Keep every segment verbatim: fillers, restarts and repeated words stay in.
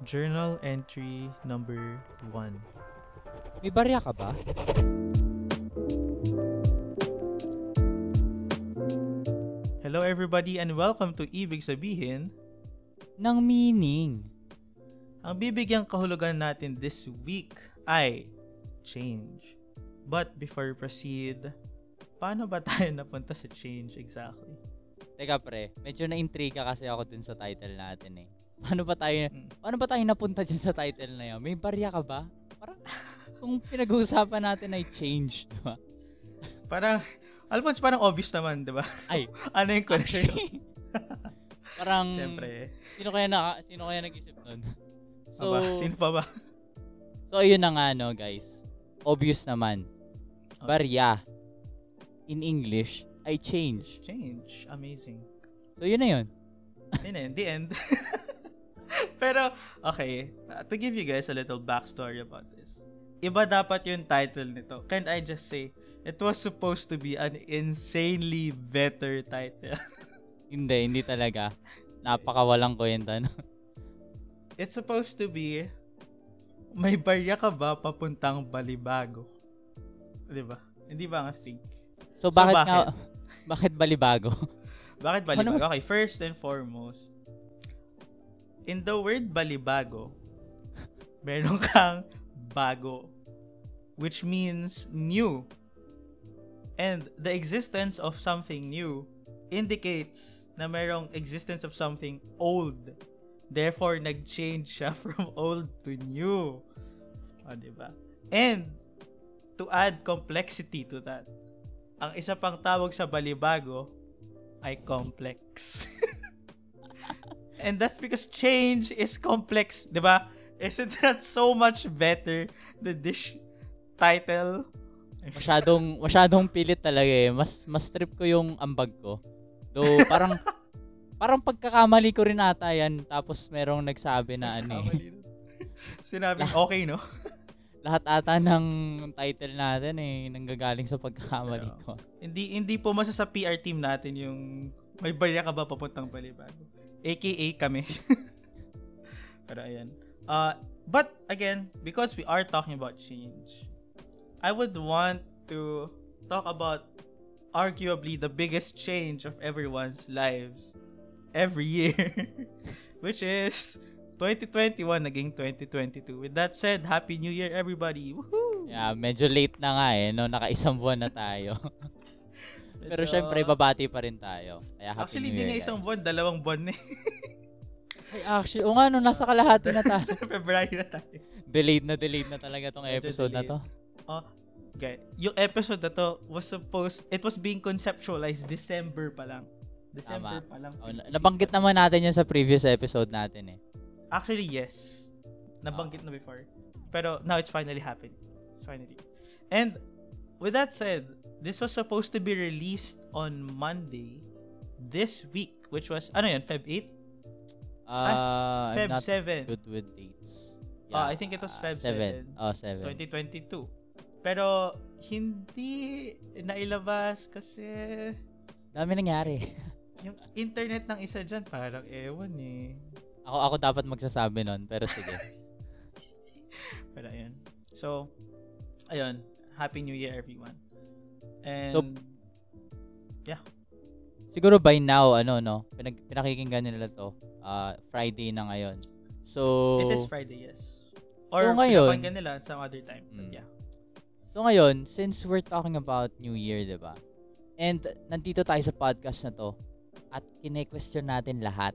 Journal entry number one. May barya ka ba? Hello everybody and welcome to Ibig Sabihin ng Meaning. Ang bibigyang kahulugan natin this week ay change. But before we proceed, paano ba tayo napunta sa change exactly? Teka pre, medyo na-intriga kasi ako dun sa title natin eh. Paano ba tayo, mm. paano ba tayo napunta dyan sa title na yun? May barya ka ba? Parang kung pinag-uusapan natin ay change, diba? Parang, Alphonse, parang obvious naman, diba? Ay. Ano yung connection? Parang, siyempre. Sino kaya, na, sino kaya nag-isip nun? So, aba, sino pa ba? So, yun na nga, no, guys. Obvious naman. Okay. Barya, in English, ay change. Change. Amazing. So, yun na yun. Yun na yun. The end. Pero, okay, uh, to give you guys a little backstory about this. Iba dapat yung title nito. Can't I just say, it was supposed to be an insanely better title. Hindi, hindi talaga. Napakawalang kwenta, no? It's supposed to be, may barya ka ba papuntang Balibago? Diba? Hindi ba nga stig? So, bakit, so, bakit? Nga, bakit Balibago? Bakit Balibago? Okay, first and foremost, in the word Balibago, meron kang bago, which means new. And the existence of something new indicates na merong existence of something old. Therefore, nag-change siya from old to new. O, diba? And, to add complexity to that, ang isa pang tawag sa Balibago ay complex. And that's because change is complex, diba? Isn't that so much better than this title? Masyadong, masyadong pilit talaga eh. Mas, mas trip ko yung ambag ko. Though, parang, parang pagkakamali ko rin ata yan. Tapos, merong nagsabi na ano eh. Sinabi, okay, no? Lahat ata ng title natin eh, nanggagaling sa pagkakamali ko. Hindi, hindi po masa sa P R team natin yung may barya ka ba papuntang Balibago? A K A kami. Pero ayan. Uh, but again, because we are talking about change, I would want to talk about arguably the biggest change of everyone's lives every year, which is twenty twenty-one naging twenty twenty-two. With that said, Happy New Year everybody! Woohoo! Yeah, medyo late na nga eh, no? Naka-isang buwan na tayo. Pero so, syempre, babati pa rin tayo. Kaya happy actually, hindi nga isang buwan, dalawang buwan na eh. Ay, actually, o nga, no, nasa kalahati na tayo. February na tayo. Delayed na, delayed na talaga tong episode na to. Oh, okay. Yung episode na to was supposed, it was being conceptualized December pa lang. December Tama. pa lang. Oh, nabanggit naman natin yan sa previous episode natin eh. Actually, yes. Nabanggit oh. na before. Pero now it's finally happened. It's finally. And with that said, this was supposed to be released on Monday this week, which was, ano yun, February eighth? Uh, Feb not seven. Good with dates. Yeah, uh, I think it was February seventh. Oh, seven. twenty twenty-two. Pero hindi nailabas kasi dami nangyari. Yung internet ng isa dyan, parang ewan eh. Ako ako dapat magsasabi nun, pero sige. Pero ayun. So, ayun. Happy New Year everyone. And so, yeah. Siguro by now, ano, no? Pinag- pinakikinggan nila to. Uh, Friday na ngayon. So, it is Friday, yes. Or so ngayon, pinapakinggan nila some other time. Mm. But yeah. So ngayon, since we're talking about New Year, diba? And nandito tayo sa podcast na to at kine-question natin lahat.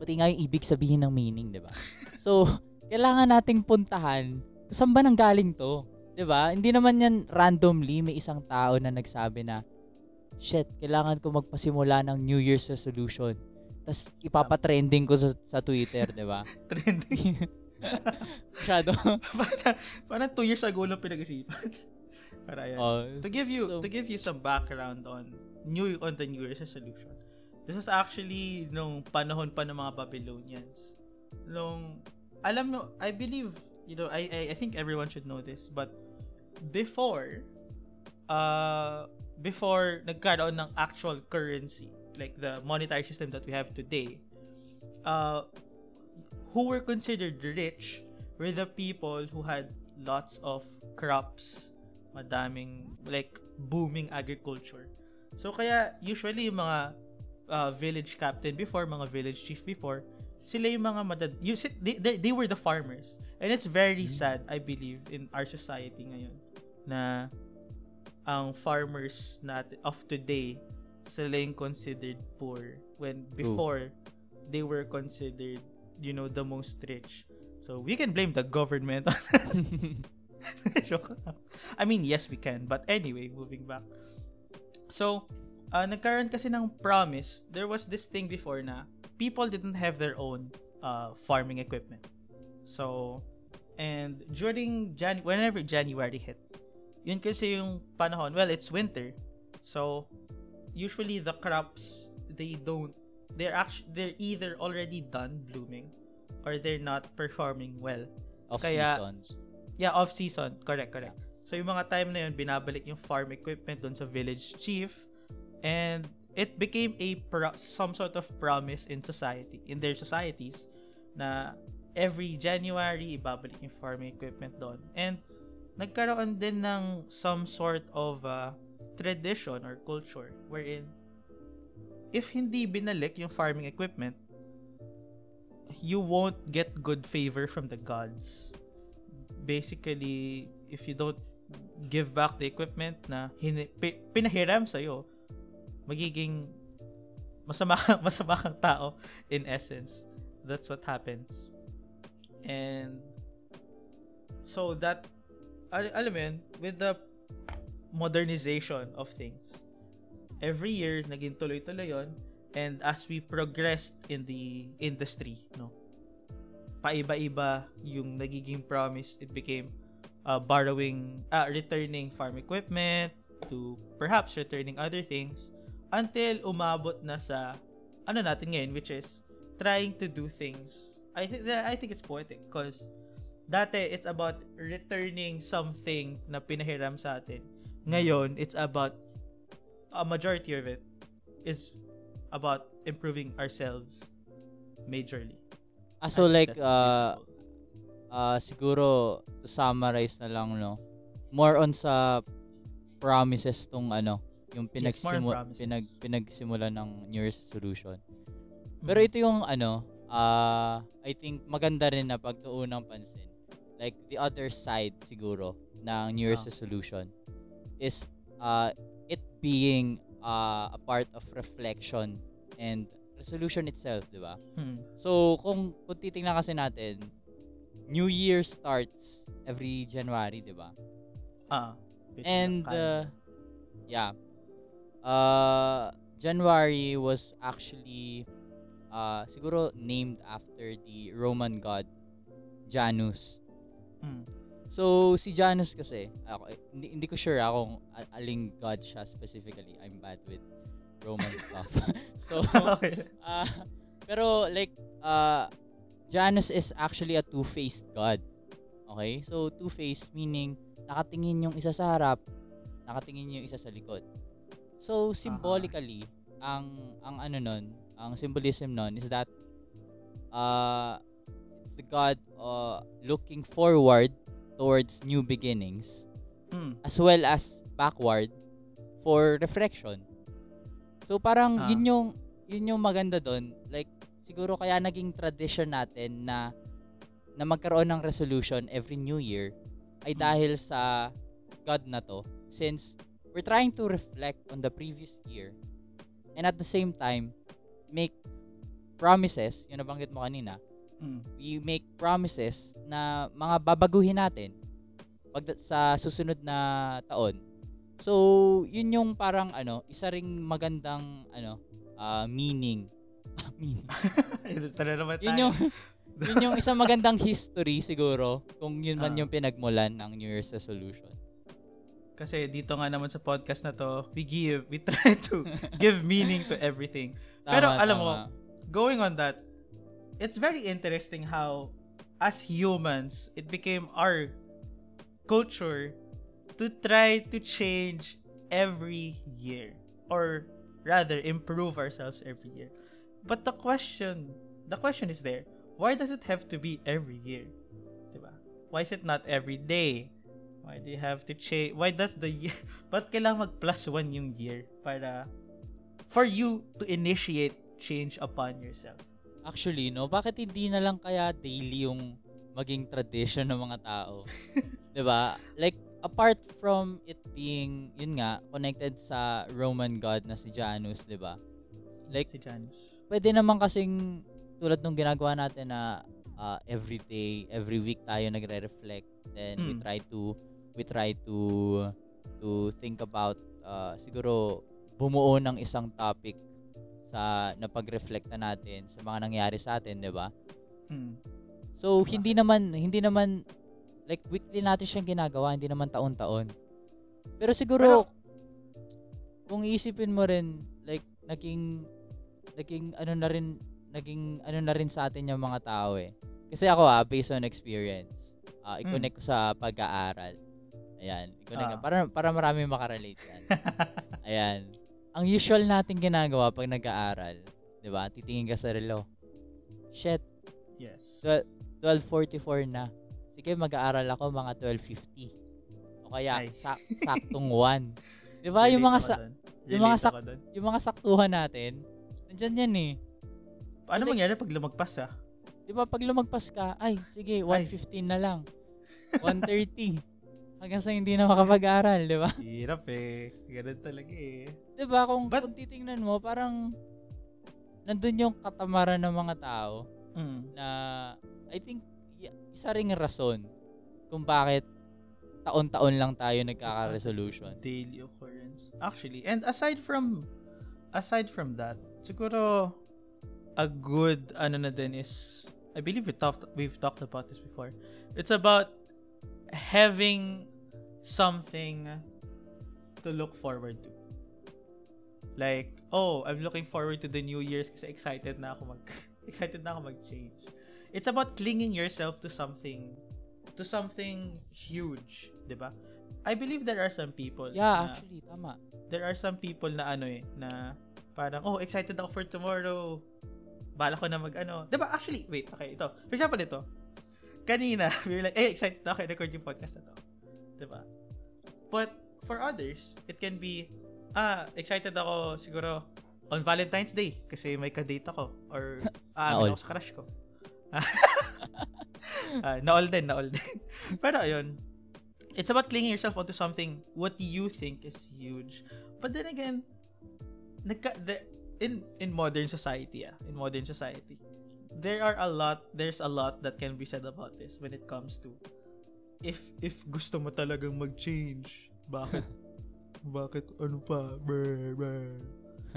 Pati nga yung ibig sabihin ng meaning, diba? So, kailangan nating puntahan kung saan ba nang galing to? Diba? Hindi naman yan randomly. May isang tao na nagsabi na, shit, kailangan ko magpasimula ng New Year's resolution. Tapos ipapa-trending ko sa, sa Twitter, di ba? Trending. Masyado. Parang para two years ago lang pinag-isipan. Para yan. Oh, to give you so, to give you some background on new on the New Year's resolution. This was actually nung panahon pa ng mga Babylonians. Nung alam mo, I believe, you know, I I, I think everyone should know this, but before uh before nagkaroon ng actual currency, like the monetary system that we have today, uh, who were considered rich were the people who had lots of crops, madaming, like, booming agriculture. So, kaya, usually, yung mga uh, village captain before, mga village chief before, sila yung mga madad... You, they, they, they were the farmers. And it's very mm-hmm. sad, I believe, in our society ngayon, na ang farmers natin of today, sila yung considered poor. When before, Ooh. They were considered, you know, the most rich. So, we can blame the government. I mean, yes, we can. But anyway, moving back. So, uh, nagkaroon kasi ng promise. There was this thing before na people didn't have their own uh, farming equipment. So, and during Jan- whenever January hit, yun kasi yung panahon, well, it's winter. So, usually the crops, they don't, they're actually, they're either already done blooming or they're not performing well. Off-seasons. Yeah, off-season. Correct, correct. So, yung mga time na yun, binabalik yung farm equipment dun sa village chief, and it became a pro- some sort of promise in society, in their societies, na every January, ibabalik yung farm equipment doon. And nagkaroon din ng some sort of uh, tradition or culture wherein if hindi binalik yung farming equipment, you won't get good favor from the gods. Basically, if you don't give back the equipment na hin- pi- pinahiram sa'yo, magiging masama, masama kang tao in essence. That's what happens. And so that, al- alam mo yun, with the modernization of things, every year, naging tuloy-tuloy yun. And as we progressed in the industry, no, paiba-iba yung nagiging promise. It became uh, borrowing, uh, returning farm equipment to perhaps returning other things until umabot na sa ano natin ngayon, which is trying to do things. I think I think it's poetic because dati it's about returning something na pinahiram sa atin. Ngayon, it's about a majority of it is about improving ourselves majorly. Ah, so like uh, uh, siguro to summarize na lang, no, more on sa promises tong ano, yung pinagsimula pinag pinagsimula ng New Year's resolution. Mm-hmm. Pero ito yung ano, uh, I think maganda rin na pagtuunang pansin. Like the other side siguro ng New Year's oh. resolution is uh, it being uh, a part of reflection and resolution itself, di ba? Hmm. So, kung, kung titingnan kasi natin, New Year starts every January, di ba? Ah. And, uh, yeah. Uh, January was actually, uh, siguro named after the Roman god, Janus. Hmm. So, si Janus kasi, ako, hindi, hindi ko sure kung aling god siya specifically. I'm bad with Roman stuff. So, okay. uh, pero like, uh, Janus is actually a two-faced god. Okay? So, two-faced meaning nakatingin yung isa sa harap, nakatingin yung isa sa likod. So, symbolically, uh-huh. ang ang ano nun, ang symbolism nun is that uh, it's the god uh, looking forward towards new beginnings mm. as well as backward for reflection. So parang ah. yun yung yun yung maganda doon, like siguro kaya naging tradition natin na na magkaroon ng resolution every new year ay dahil mm. sa God na to, since we're trying to reflect on the previous year and at the same time make promises, yun nabanggit mo kanina, mm. we make promises na mga babaguhin natin pag sa susunod na taon. So, yun yung parang ano, isa ring magandang ano, uh, meaning. Ah, meaning. yun yung yun yung isang magandang history siguro kung yun man uh, yung pinagmulan ng New Year's resolution. Kasi dito nga naman sa podcast na to, we give, we try to give meaning to everything. Tama, Pero alam tama. mo, going on that, it's very interesting how as humans, it became our culture to try to change every year, or rather improve ourselves every year. But the question, the question is there, why does it have to be every year? Diba? Why is it not every day? Why do you have to change? Why does the year? Ba't kailangan mag-plus one yung year para for you to initiate change upon yourself? Actually, no? Bakit hindi na lang kaya daily yung maging tradition ng mga tao? Diba? Like, apart from it being, yun nga, connected sa Roman god na si Janus, diba? Like, si Janus. Pwede naman kasing tulad nung ginagawa natin na uh, every day, every week tayo nagre-reflect. Then mm. we try to we try to to think about uh, siguro bumuo ng isang topic sa napag-reflect na natin sa mga nangyari sa atin, 'di ba? Mm. So hindi naman hindi naman like weekly natin siyang ginagawa, hindi naman taon-taon. Pero siguro Pero, kung iisipin mo rin like naging naging ano na rin naging ano na rin sa atin yung mga tao eh. Kasi ako ah, based on experience, Uh, i-connect ko mm. sa pag-aaral. Ayan. I-connect uh. para, para marami makarelate yan. Ayan. Ang usual natin ginagawa pag nag-aaral, di ba? Titingin ka sa relo. Shit. Yes. twelve forty-four na. Sige, mag-aaral ako mga twelve fifty. O kaya, sak- saktong one. Di ba? Yung mga, sa- yung, mga sak- yung mga saktuhan natin, nandyan yan eh. Ano mangyari pag lumagpas ah? Di ba, pag lumagpas ka, ay, sige, one fifteen na lang. one thirty. Hanggang sa hindi na makapag-aral, di ba? Hirap eh. Ganun talaga eh. Di ba, kung, kung titingnan mo, parang nandun yung katamaran ng mga tao mm. na I think isa ring rason kung bakit taon-taon lang tayo nagkaka-resolution. Daily occurrence. Actually, and aside from aside from that, siguro a good ano na din is I believe we talked, we've talked about this before. It's about having something to look forward to. Like, oh, I'm looking forward to the New Year's kasi excited na ako mag excited na ako mag-change. It's about clinging yourself to something to something huge, 'di ba? I believe there are some people. Yeah, na, actually tama. There are some people na ano eh na parang oh, excited ako for tomorrow. Bala ko na mag-ano. Diba? Actually, wait. Okay, ito. For example, ito. Kanina, we were like, eh, excited na ako. I-record yung podcast na to. Diba? But, for others, it can be, ah, excited ako siguro on Valentine's Day kasi may kadate ako. Or, ah, may ako sa crush ko. uh, na-all din, na-all din. Pero, ayun. It's about clinging yourself onto something what you think is huge. But then again, nagka- the- in in modern society ah in modern society there are a lot there's a lot that can be said about this when it comes to if if gusto mo talagang mag-change bakit bakit ano pa brr, brr.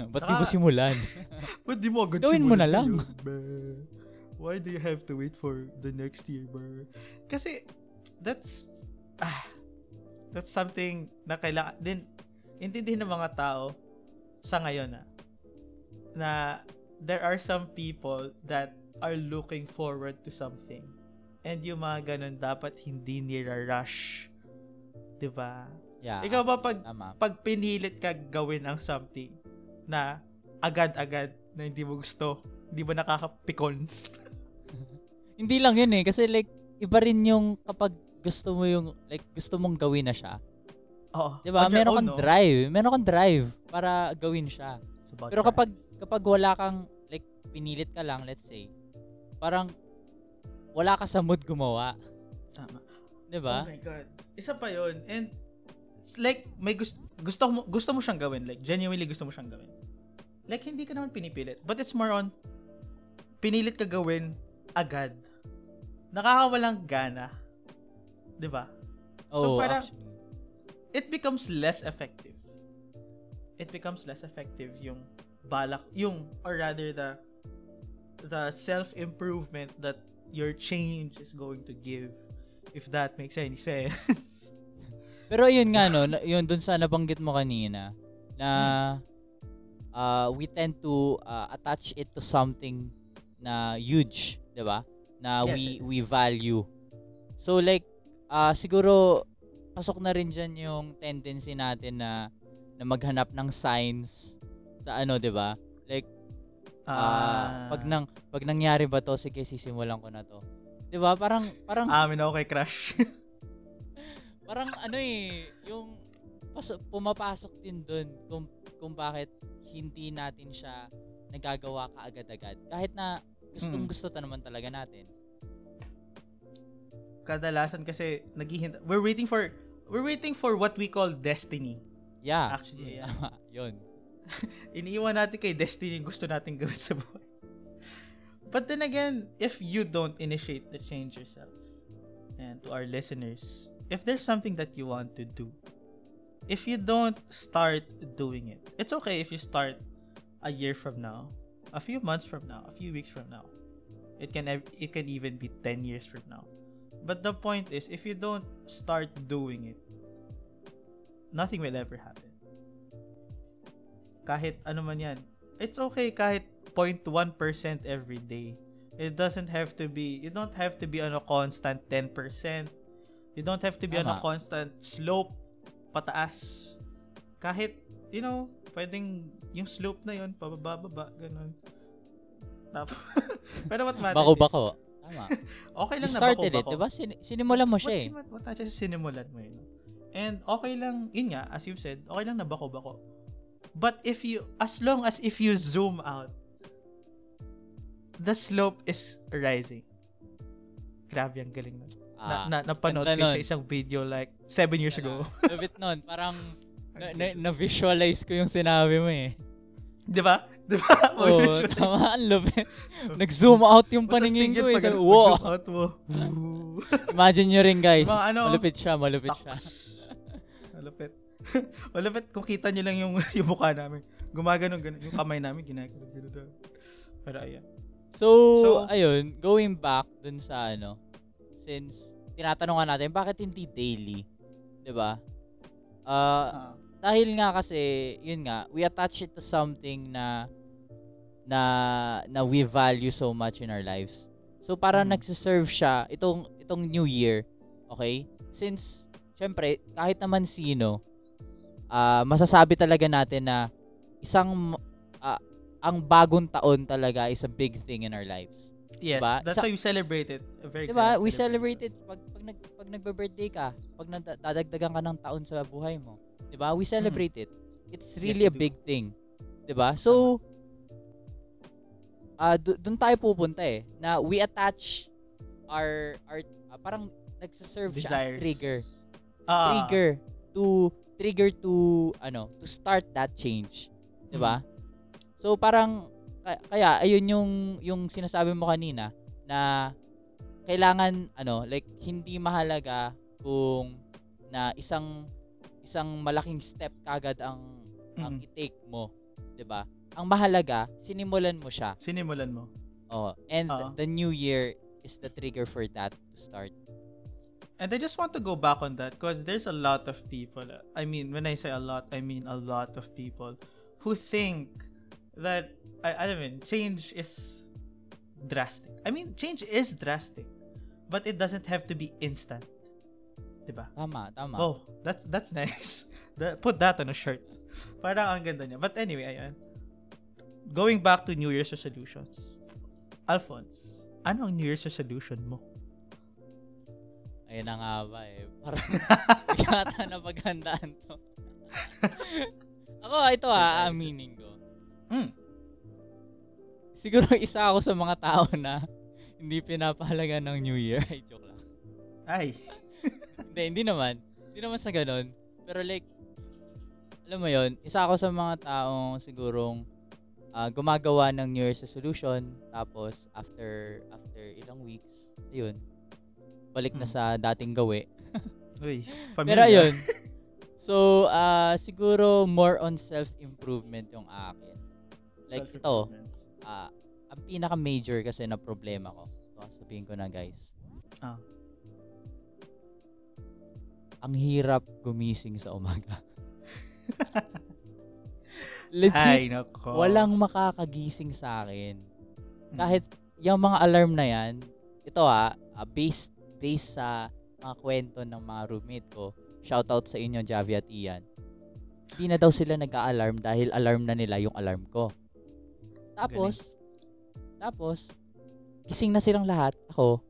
Ba't di mo simulan? Ba't di mo agad simulan? Gawin mo na lang. Why do you have to wait for the next year? Brr? Kasi that's ah that's something na kailangan din intindihin ng mga tao sa ngayon ah na there are some people that are looking forward to something. And yung mga ganun dapat hindi nira-rush. Diba? Yeah. Ikaw ba pag, pag pinilit ka gawin ang something na agad-agad na hindi mo gusto, hindi mo nakakapikon? Hindi lang yun eh. Kasi like, iba rin yung kapag gusto mo yung, like gusto mong gawin na siya. Oo. Diba? Meron own, kang no? drive. Meron kang drive para gawin siya. Pero kapag kapag wala kang like pinilit ka lang, let's say, parang wala ka sa mood gumawa. Tama. 'Di ba? Oh my god. Isa pa 'yon. And it's like may gusto gusto mo gusto mo siyang gawin, like genuinely gusto mo siyang gawin. Like hindi ka naman pinipilit, but it's more on pinilit ka gawin agad. Nakakawalang gana. 'Di ba? Oh, so parang actually, it becomes less effective. It becomes less effective yung balak yung or rather the the self-improvement that your change is going to give, if that makes any sense. Pero yun nga no, yun dun sa nabanggit mo kanina na uh, we tend to uh, attach it to something na huge, 'di ba? Na yes, we we value. So like uh, siguro pasok na rin diyan yung tendency natin na na maghanap ng signs sa ano, 'di ba? Like Ah, uh, pag nang pag nangyari ba to, sige sisimulan ko na to. 'Di ba? Parang parang amin ah, ako kay crush. Parang ano eh, yung paso, pumapasok din doon kung kung bakit hindi natin siya nagagawa kaagad-agad. Kahit na gustong-gusto ta naman talaga natin. Kadalasan kasi naghihintay. We're waiting for we're waiting for what we call destiny. Yeah. Actually, yeah. Tama, 'yun. Iniiwan natin kay destiny yung gusto nating gawin sa buhay. But then again, if you don't initiate the change yourself, and to our listeners, if there's something that you want to do, if you don't start doing it, it's okay if you start a year from now, a few months from now, a few weeks from now. It can it can even be ten years from now. But the point is, if you don't start doing it, nothing will ever happen. Kahit ano man yan. It's okay kahit zero point one percent every day. It doesn't have to be, you don't have to be on a constant ten percent. You don't have to be Tama. on a constant slope pataas. Kahit, you know, pwedeng yung slope na yun, pababa-baba, ganun. Tapos, pero what matters Bako-bako. Tama. Okay lang you na bako-bako. You started it, diba? Sin- sinimulan mo siya eh. What matters is sinimulan mo yun. And okay lang, yun nga, as you've said, okay lang na bako-bako. But if you, as long as if you zoom out, the slope is rising. Grabe, ang galing na. Ah, na, na napanood ko sa isang video like seven years ago. Love it nun. Parang na, na, na-visualize ko yung sinabi mo eh. Diba? Diba? Oo, tama. Ang love it. Nag-zoom out yung paningin ko eh. Pag- wow. Nag-zoom out mo. Imagine nyo rin guys. Diba, ano, malupit siya, malupit stocks. siya. malupit. Malapit, kung kita nyo lang yung, yung mukha namin. Gumagano, gano, yung kamay namin, ginagano, gano'n. Pero ayan. So, so, ayun, going back dun sa ano, since tinatanong natin, bakit hindi daily? Diba? Uh, huh. Dahil nga kasi, yun nga, we attach it to something na na na we value so much in our lives. So, parang hmm. nagsiserve siya itong, itong New Year. Okay? Since, syempre, kahit naman sino, Uh, masasabi talaga natin na isang uh, ang bagong taon talaga is a big thing in our lives. Yes, diba? That's Sa- why we celebrate it. Very diba? We celebrate it pag pag, nag, pag nagbe-birthday ka, pag nadadagdagan ka ng taon sa buhay mo. Diba? We celebrate mm. it. It's really yes, a big do. thing. Diba? So, uh, doon tayo pupunta eh. Na we attach our, our uh, parang nagsaserve siya as trigger. Uh, trigger to trigger to ano to start that change, 'di ba? Mm. So parang kaya ayun yung yung sinasabi mo kanina na kailangan ano like hindi mahalaga kung na isang isang malaking step kagad ang mm. ang i-take mo, 'di ba? Ang mahalaga, sinimulan mo siya. Sinimulan mo. Oh, and uh-huh. the new year is the trigger for that to start. And I just want to go back on that because there's a lot of people, I mean, when I say a lot, I mean a lot of people who think that, I, I don't mean, change is drastic. I mean, change is drastic, but it doesn't have to be instant. Diba? Tama, tama. Oh, that's that's nice. Put that on a shirt. Parang ang ganda niya. But anyway, ayan. Going back to New Year's resolutions. Alphonse, ano ang New Year's resolution mo? Ayun na nga ba eh. Parang ikata na paghandaan to. Ako, ito ha, aminin ko. Mm. Siguro isa ako sa mga tao na hindi pinapahalaga ng New Year. Ay, joke lang. Ay. hindi, hindi naman. Hindi naman sa ganun. Pero like, alam mo yun, isa ako sa mga taong sigurong uh, gumagawa ng New Year's resolution. Tapos, after after ilang weeks, ayun. Balik na sa dating gawe. Uy, familiar. Pero ayun. So, uh, siguro more on self-improvement yung akin. Like ito, uh, ang pinaka-major kasi na problema ko. So, sabihin ko na guys. Ah. Ang hirap gumising sa umaga. Legit, ay, nako. Walang makakagising sa akin. Kahit yung mga alarm na yan, ito ha, uh, based based sa mga kwento ng mga roommate ko, shoutout sa inyo, Javi at Ian, hindi na daw sila nag-a-alarm dahil alarm na nila yung alarm ko. Tapos, Tapos, gising na silang lahat. Ako,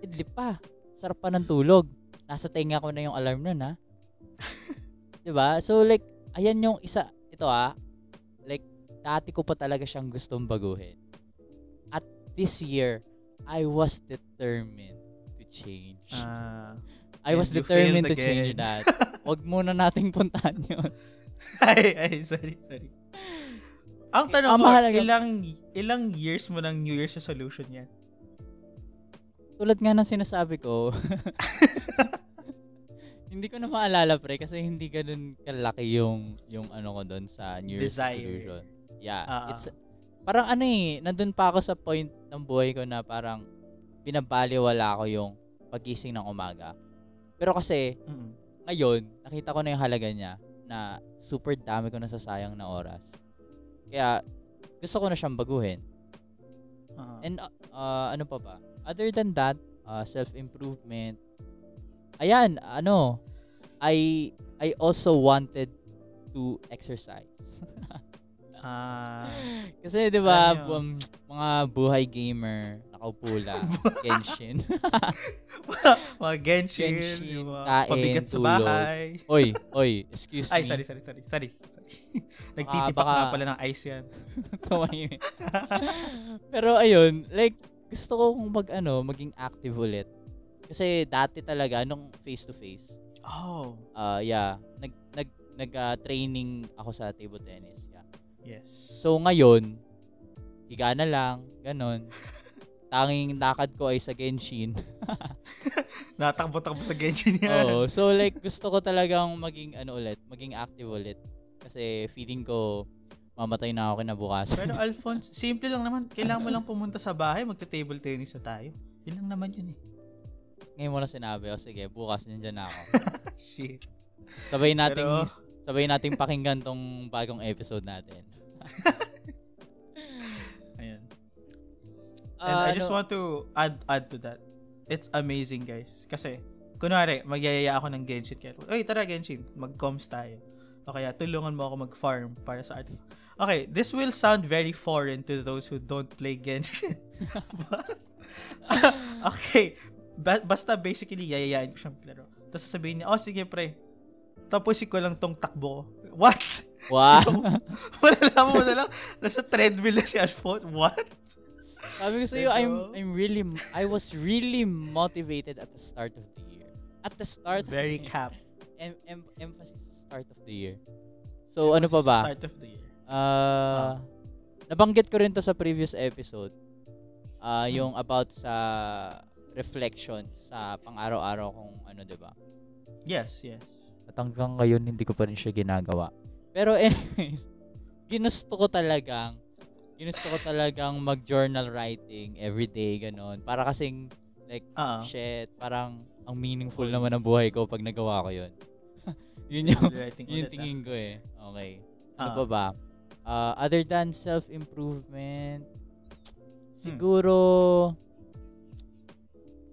idlip pa. Sarap pa ng tulog. Nasa tenga ko na yung alarm nun, ha? Diba? So, like, ayan yung isa. Ito, ha? Like, dati ko pa talaga siyang gustong baguhin. At this year, I was determined to change. Uh, I was determined to again. change that. Huwag muna nating puntaan yun. Ay, ay, sorry, sorry. Ang tanong ko, ah, ilang, ilang years mo ng New Year's resolution yan? Tulad nga ng sinasabi ko, hindi ko na maalala, pre, kasi hindi ganun kalaki yung, yung ano ko doon sa New Year's Desire. Resolution. Yeah. Uh-huh. It's, parang ano eh, nandun pa ako sa point ng buhay ko na parang binabaliwala ko yung pagising ng umaga. Pero kasi, mm-hmm. ngayon, nakita ko na yung halaga niya na super dami ko nasasayang na oras. Kaya, gusto ko na siyang baguhin. Uh-huh. And, uh, uh, ano pa ba? Other than that, uh, self-improvement. Ayan, ano, I I also wanted to exercise. uh, Kasi, di ba, bu- mga buhay gamer, nakaupo lang, Genshin. mga Genshin, Genshin kain, pabigat sa bahay. Oy, oy, excuse Ay, me. Ay, sorry, sorry, sorry, sorry. Nagtitipak na pala ng ice yan. Tumahimik. Pero ayun, like, gusto ko kung mag, ano, maging active ulit. Kasi dati talaga, nung face-to-face. Oh. Uh, yeah. Nag, nag, nag uh, training ako sa table tennis. Yeah. Yes. So ngayon, higa na lang, ganun. Tanging lakad ko ay sa Genshin. Natakbo-takbo sa Genshin yan. Oo. So like, gusto ko talagang maging, ano ulit, maging active ulit. Kasi feeling ko, mamatay na ako kinabukasan. Pero Alphonse, simple lang naman. Kailangan mo lang pumunta sa bahay, magta-table tennis na tayo. Yun lang naman yun eh. Ngayon mo na sinabi. O sige, bukas nandyan na ako. Shit. Sabay nating, Pero... sabay nating pakinggan tong bagong episode natin. Ayan. And uh, I just no. want to add add to that. It's amazing, guys. Kasi, kunwari, magyayaya ako ng Genshin. Uy, tara Genshin, mag-coms tayo. O kaya, tulungan mo ako mag-farm para sa atin. Okay, this will sound very foreign to those who don't play Genshin. But, okay, ba- basta basically, yayayain ko siyang laro. Tapos sasabihin niya, oh, sige pre, tapusin ko lang tong takbo. What? What? Malalaman mo na lang, nasa treadmill na si Alphonse. What? Sabi ko sa'yo, I'm, I'm really, I was really motivated at the start of the year. At the start very of the year. Very cap. Em- em- emphasis start of the year. So, yeah, ano pa ba? Start of the year. Uh, ah. Nabanggit ko rin to sa previous episode. Uh, hmm. Yung about sa reflection sa pang-araw-araw kung ano, di ba? Yes, yes. At hanggang ngayon, hindi ko pa rin siya ginagawa. Pero anyways, ginusto ko talagang, ginusto ko talagang mag-journal writing everyday, ganun. Para kasing, like, uh-huh. shit, parang ang meaningful naman ang buhay ko pag nagawa ko yun. Yun yung, yung tingin ko eh. Okay. Ano uh, pa ba? Uh, other than self-improvement, hmm. siguro,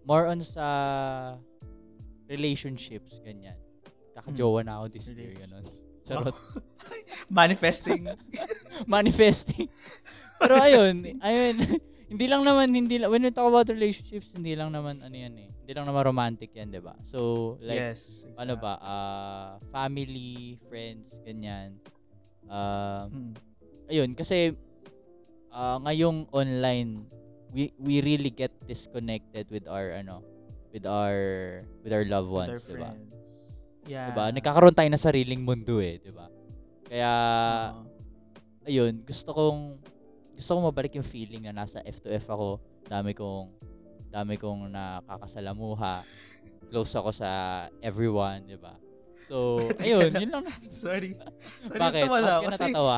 more on sa relationships, ganyan. Kakajowa hmm. na ako this year, ganun. Charot. Oh. Manifesting. Manifesting. Pero ayun, ayun, hindi lang naman, hindi lang, when we talk about relationships, hindi lang naman, ano yan eh. Hindi lang naman romantic yan, di ba? So, like, yes, exactly. ano ba, uh, family, friends, ganyan. Uh, hmm. Ayun, kasi, uh, ngayong online, we we really get disconnected with our, ano, with our, with our loved ones, di ba? Yeah. Diba? Nagkakaroon tayo na sariling mundo eh, di ba? Kaya, uh-huh. ayun, gusto kong, gusto kong mabalik yung feeling na nasa F two F ako, dami kong, dami kong nakakasalamuha. Close ako sa everyone, di ba? So, ayun, yun lang. Sorry. Sorry. Bakit? Bakit ka natatawa?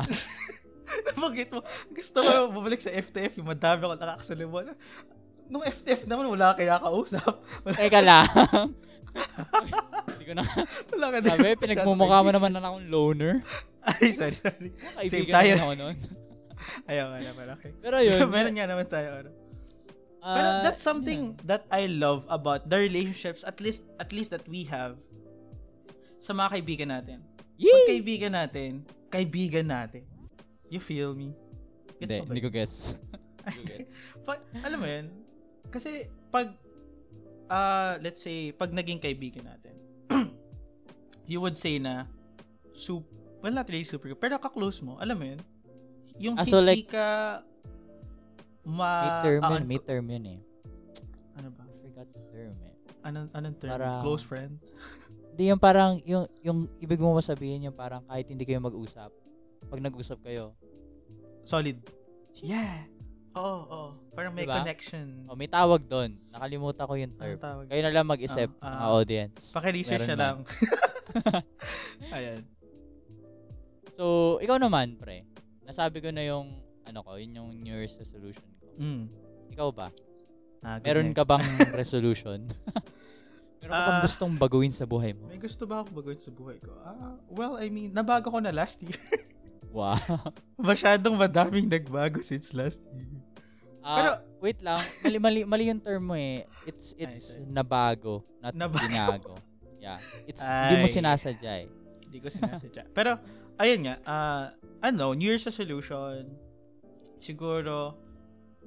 Bakit mo? Gusto mo babalik sa F T F, yung madami akong nakakasalamuha. Nung F T F naman, wala ka kinakausap. Teka lang. Hindi ko na. Wala ka din. Sabi, pinagmumukha mo naman na akong loner. Ay, sorry, sorry. Kaibigan naman ako nun. Ayaw, wala, wala. Pero yun. Meron nga naman tayo, ano. Uh, Pero that's something yeah. that I love about the relationships, at least at least that we have sa mga kaibigan natin. Yee! Pag kaibigan natin, kaibigan natin. You feel me? Hindi, hindi ko guess. Pag, alam mo yun, kasi pag, uh, let's say, pag naging kaibigan natin, you would say na, super, well, not really super, pero kaklose mo, alam mo yun, yung ah, so hindi like, ka ma... May term yun, may term yun eh. Ano ba? I forgot the term eh. Anong, anong term? Parang, close friend? Hindi, yung parang, yung, yung ibig mo masabihin, yung parang kahit hindi kayo mag-usap, pag nag-usap kayo, solid. Yeah. Oo, oo. Parang may diba? Connection. Oh, may tawag doon. Nakalimutan ko yung term. Kayo na lang mag-isip, uh, uh, mga audience. Paki-research na lang. Ayan. So, ikaw naman, pre. Nasabi ko na yung, ano ko, yun yung New Year's resolution ko. Mm. Ikaw ba? Ah, meron ka bang resolution? Meron ka bang uh, gustong baguhin sa buhay mo? May gusto ba akong baguhin sa buhay ko? Ah, well, I mean, nabago ko na last year. Wow. Masyadong madaming nagbago since last year. Uh, Pero wait lang, mali mali mali yung term mo eh. It's it's ay, nabago, not binago. Yeah. It's hindi mo sinasadya eh. Hindi ko sinasadya. Pero ayun nga, uh, ano, New Year's resolution. Siguro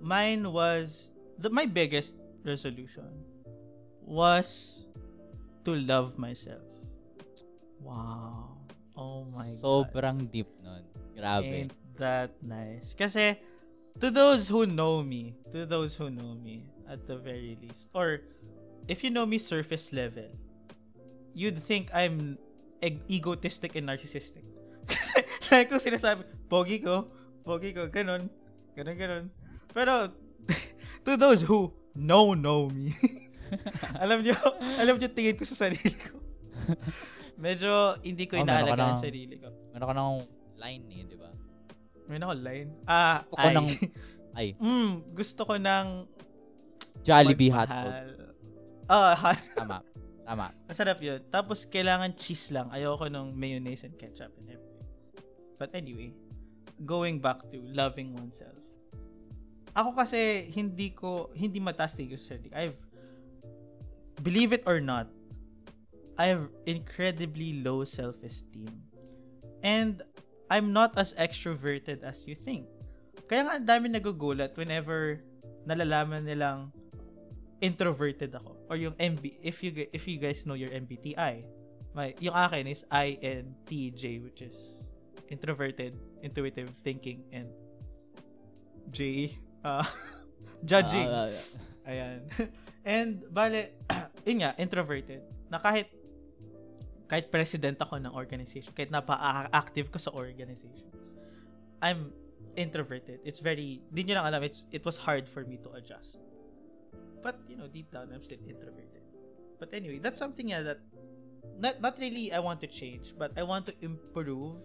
mine was the, my biggest resolution was to love myself. Wow. Oh my God. Sobrang deep nun. Grabe. Ain't that nice? Kasi, to those who know me, to those who know me, at the very least, or if you know me surface level, you'd think I'm e- egotistic and narcissistic. Kasi, like kung sinasabi, pogi ko, pogi ko, ganun, ganun, ganun. Pero, to those who no know me, alam nyo, alam nyo tingin ko sa sarili ko. Medyo hindi ko inaalagaan oh, ang sarili ko. Meron ka ng line eh, di ba? Meron ako line? Ah, gusto ko ay. Ng, ay. Mm, gusto ko ng Jollibee hotdog. Ah, uh, tama. Tama. Masarap yun. Tapos kailangan cheese lang. Ayoko ng mayonnaise and ketchup and everything. But anyway, going back to loving oneself. Ako kasi hindi ko, hindi mataas tingin ko sa sarili. I've, believe it or not, I have incredibly low self-esteem. And I'm not as extroverted as you think. Kaya nga ang dami nagugulat whenever nalalaman nilang introverted ako. Or yung M B, if you if you guys know your M B T I, my, yung akin is I N T J, which is introverted, intuitive thinking, and J, uh, judging. Uh, Ayan. And, bale, yun nga, introverted. Na kahit kahit president ako ng organization, kahit napa-active ko sa organizations, I'm introverted. It's very, di nyo lang alam, it's, it was hard for me to adjust. But, you know, deep down, I'm still introverted. But anyway, that's something yeah, that, not, not really I want to change, but I want to improve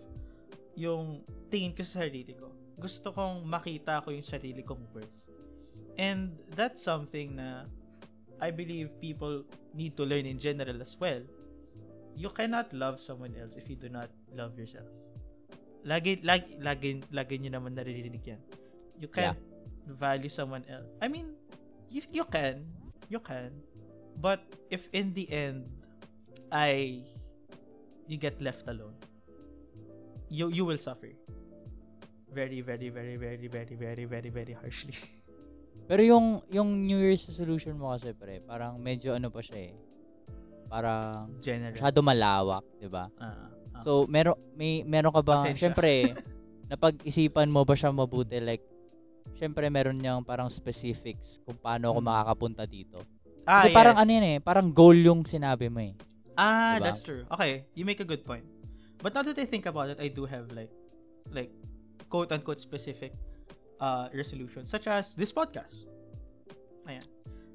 yung tingin ko sa sarili ko. Gusto kong makita ko yung sarili kong worth. And that's something na I believe people need to learn in general as well. You cannot love someone else if you do not love yourself. Lagi, lagi, lagi, lagi nyo naman naririnig yan. You can't yeah. value someone else. I mean, you, you can. You can. But if in the end, I, you get left alone, you, you will suffer. Very, very, very, very, very, very, very, very harshly. Pero yung yung New Year's resolution mo kasi pre, parang medyo ano pa siya eh. Parang general. Masyado malawak, 'di ba? Uh, uh, so, meron may meron ka ba? Syempre, napag-isipan mo ba siya mabuti like syempre meron niyang parang specifics kung paano ako hmm. makakapunta dito. Ah, kasi yes. parang ano yan eh, parang goal yung sinabi mo eh. Ah, diba? That's true. Okay, you make a good point. But now that I think about it, I do have like like quote unquote specific Uh, resolution such as this podcast. Ayan.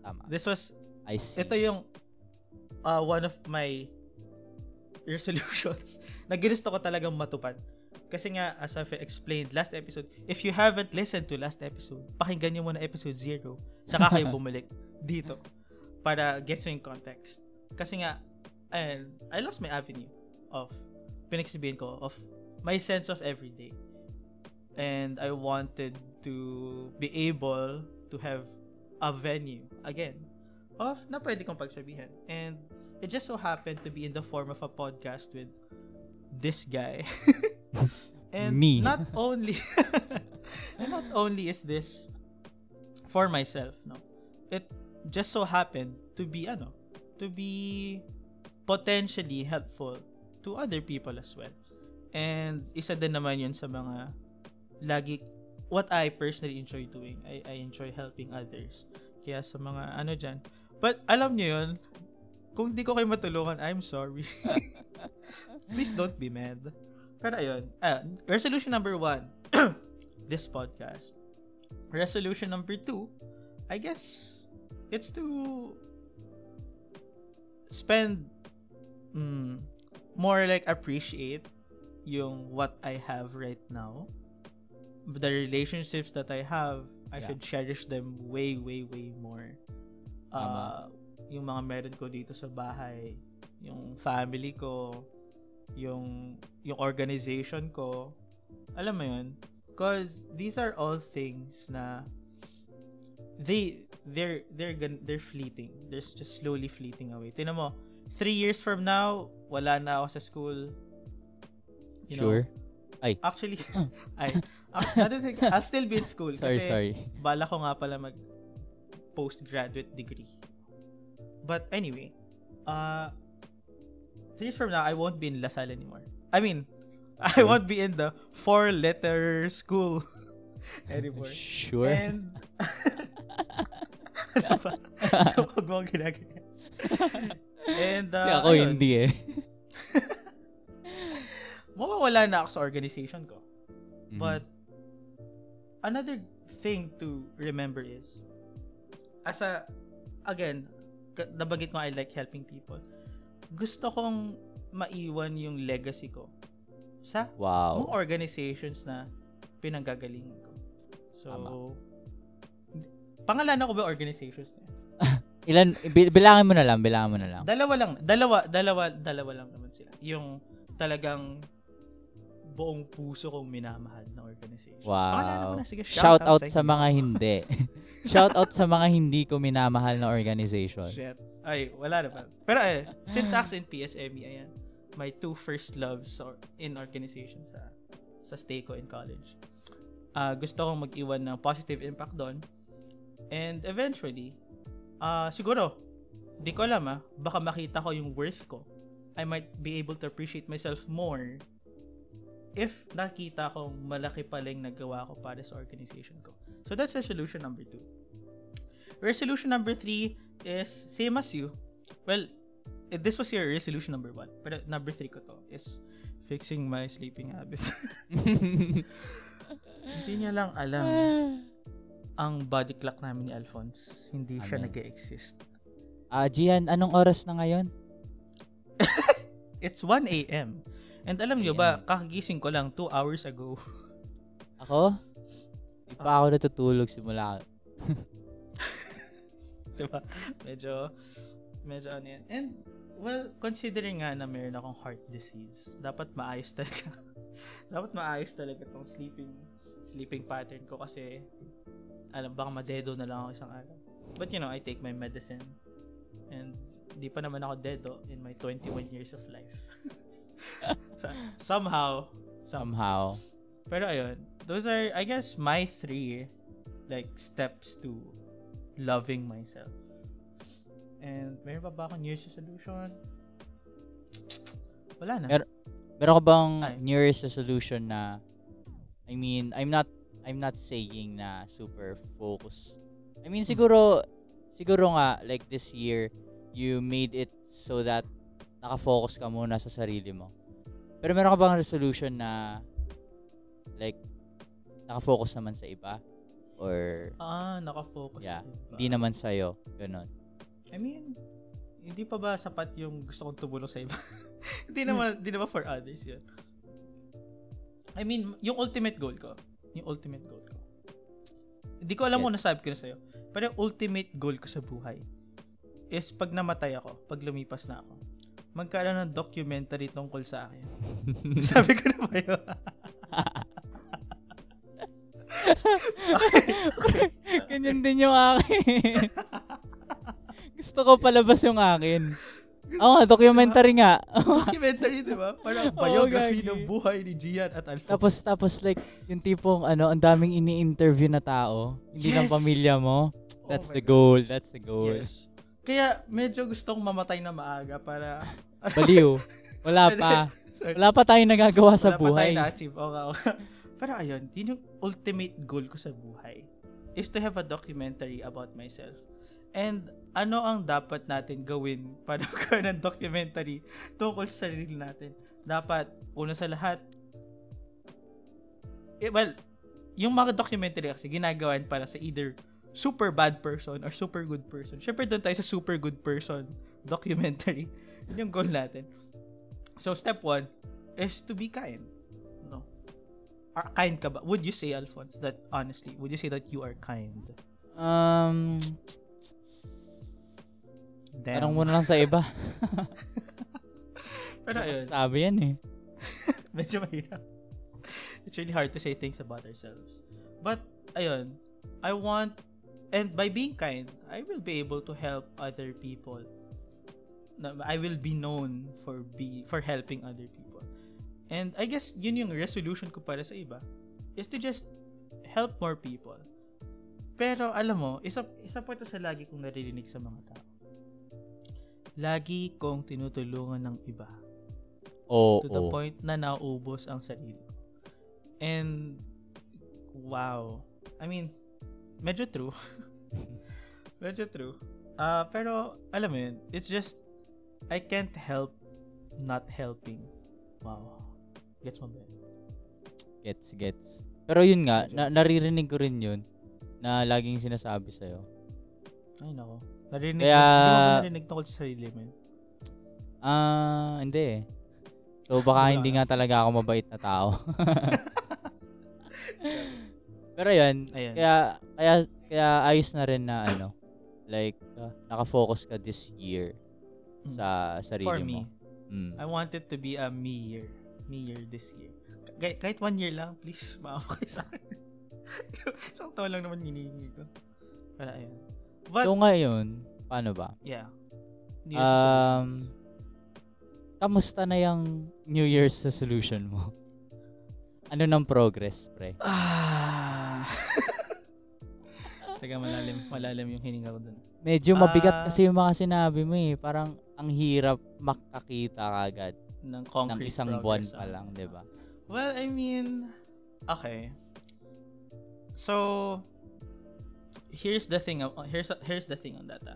Tama. This was I see. Ito yung uh, one of my resolutions na ginusto ko talagang matupad. Kasi nga as I've explained last episode, if you haven't listened to last episode, pakinggan niyo muna episode zero saka kayo bumalik dito para get some context. Kasi nga I, I lost my avenue of pinagsabihan ko of my sense of everyday. And I wanted to be able to have a venue again of na pwede kong pagsabihan. And it just so happened to be in the form of a podcast with this guy. And me. Not only And not only is this for myself, no, it just so happened to be ano, to be potentially helpful to other people as well. And isa din naman yun sa mga lagi, what I personally enjoy doing. I, I enjoy helping others. Kaya sa mga ano dyan. But alam nyo yun, kung di ko kayo matulungan, I'm sorry. Please don't be mad. Pero ayun, ah, resolution number one, this podcast. Resolution number two, I guess, it's to spend mm, more like appreciate yung what I have right now. The relationships that I have, I yeah. should cherish them way, way, way more. Uh, yung mga meron ko dito sa bahay, yung family ko, yung yung organization ko, alam mo yun? Because these are all things na they they're they're they're fleeting. They're just slowly fleeting away. Tingnan mo, three years from now, wala na ako sa school. You sure. Know, Ay. Actually, I, I don't think I'll still be in school. Sorry, kasi sorry. Bala ko nga pala mag postgraduate degree. But anyway, uh, three years from now, I won't be in La Salle anymore. I mean, I won't be in the four-letter school anymore. Sure. And, ano ba? Huwag mo ang ginagawa. And, uh, kasi ako ayun, hindi eh. Mawawala na ako sa organization ko. Mm-hmm. But another thing to remember is, as a, again, nabanggit ko I like helping people. Gusto kong maiwan yung legacy ko sa wow. mga organizations na pinanggagalingan ko. So, Ama. Pangalan ako ba organizations na? Ilan, bilangin mo na lang, bilangin mo na lang. Dalawa lang, dalawa, dalawa, dalawa lang naman sila. Yung talagang buong puso kong minamahal na organization. Wow. Na, sige, shout, shout out, out sa, sa mga hindi. Shout out sa mga hindi ko minamahal na organization. Shit. Ay, wala na pa. Pero eh, Syntax and P S M E, ayan. My two first loves or in organization sa sa stay ko in college. Uh, gusto kong mag-iwan ng positive impact doon. And eventually, uh, siguro, di ko alam ah, baka makita ko yung worth ko. I might be able to appreciate myself more if nakita kong malaki pala yung nagawa ko para sa organization ko. So that's resolution number two. Resolution number three is same as you. Well, this was your resolution number one. But number three ko to is fixing my sleeping habits. Hindi niya lang alam. Ang body clock namin ni Alphonse, hindi Amen. siya nag-exist. Ah, uh, Gian, anong oras na ngayon? It's one a.m. And alam nyo ba, kakagising ko lang two hours ago. Ako? Di pa uh, ako natutulog simula. Diba? Medyo, medyo ano yan. And, well, considering nga na meron akong heart disease, dapat maayos talaga. Dapat maayos talaga itong sleeping, sleeping pattern ko kasi, alam, baka madedo na lang ako isang araw. But you know, I take my medicine. And, di pa naman ako dedo in my twenty-one years of life. Somehow, somehow. Pero ayun, those are, I guess, my three like steps to loving myself. And meron pa ba akong New Year's resolution? Wala na. Mer- meron ka bang Ay. New Year's resolution na, I mean, I'm not, I'm not saying na super focused. I mean, siguro, hmm. siguro nga, like this year, you made it so that naka-focus ka muna sa sarili mo. Pero meron ka bang resolution na like naka-focus naman sa iba or ah, naka-focus yeah, sa iba. Hindi naman sa iyo, ganun. I mean, hindi pa ba sapat yung gusto kong tumulong sa iba? Hindi naman, hindi naman for others 'yun. I mean, yung ultimate goal ko, yung ultimate goal ko. Hindi ko alam yeah. kung nasabi ko na sa iyo, pero yung ultimate goal ko sa buhay is pag namatay ako, pag lumipas na ako, magkaroon ng documentary tungkol sa akin. Sabi ko na ba yun? Ganyan din yung akin. Gusto ko palabas yung akin. Oh, documentary nga. Documentary, di ba? Parang biography oh, ng buhay ni Gian at Alphonse. Tapos, tapos like, yung tipong, ano, ang daming ini-interview na tao. Hindi yes! lang pamilya mo. That's oh the goal. God. That's the goal. Yes. Kaya, medyo gustong mamatay na maaga para... Baliw. Wala pa. Wala pa tayong nagagawa sa buhay. Wala pa tayong na-achieve. Okay, okay. Pero ayun, yun yung ultimate goal ko sa buhay. Is to have a documentary about myself. And ano ang dapat natin gawin para magkaroon ng documentary tungkol sa sarili natin? Dapat, una sa lahat, eh, well, yung mga documentary kasi ginagawan para sa either super bad person or super good person. Siyempre doon tayo sa super good person documentary. Yun yung goal natin. So, step one is to be kind. No? Are, kind ka ba? Would you say, Alphonse, that honestly, would you say that you are kind? Um... Tanong mo na lang sa iba. Pero ayun. Sabi yan eh. Medyo mahirap. It's really hard to say things about ourselves. But, ayun. I want, and by being kind, I will be able to help other people. I will be known for be for helping other people. And I guess yun yung resolution ko para sa iba. Is to just help more people. Pero alam mo, isa, isa po ito sa lagi kong naririnig sa mga tao. Lagi kong tinutulungan ng iba. Oh, to the oh. point na naubos ang sarili ko. And, wow. I mean, medyo true. Medyo true. Uh, pero, alam mo yun, it's just, I can't help not helping. Wow. Gets mo ba? Gets, gets. Pero yun nga, na- naririnig ko rin yun na laging sinasabi sa'yo. Ay, nako. Narinig Kaya, ko. Hindi mo narinig tungkol sa sarili mo. Ah, uh, hindi eh. So, baka hindi nga talaga ako mabait na tao. Pero yun, Ayan. kaya kaya kaya ayos na rin na ano, like, uh, naka-focus ka this year mm. sa sarili For mo. For me, mm. I want it to be a me year. Me year this year. Kah- kahit one year lang, please, maawa kayo sa akin. Isang taon lang naman hinihingi ko. Wala, ayun. But, so ngayon, paano ba? Yeah. Um, kamusta na yung New Year's resolution mo? Ano ng progress, pre? Ah. Teka, malalim, malalim yung hininga ko dun. Medyo mabigat uh, kasi yung mga sinabi mo eh. Parang ang hirap makakita agad ng concrete ng isang buwan pa lang, di ba? Well, I mean, okay. So, here's the thing here's here's the thing on that ah.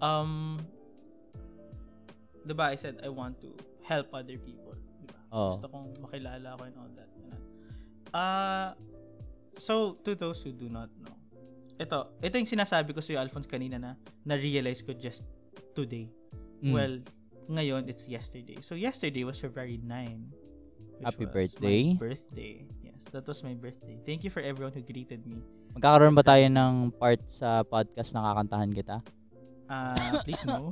um diba I said I want to help other people diba? Oh. Gusto kong makilala ako and all that uh, so to those who do not know ito ito yung sinasabi ko sa'yo Alphonse kanina na na-realize ko just today mm. well ngayon it's yesterday so yesterday was February ninth. Happy birthday. birthday. Yes, that was my birthday. Thank you for everyone who greeted me. Magkakaroon ba tayo ng part sa podcast na kakantahan kita? Ah, uh, please no.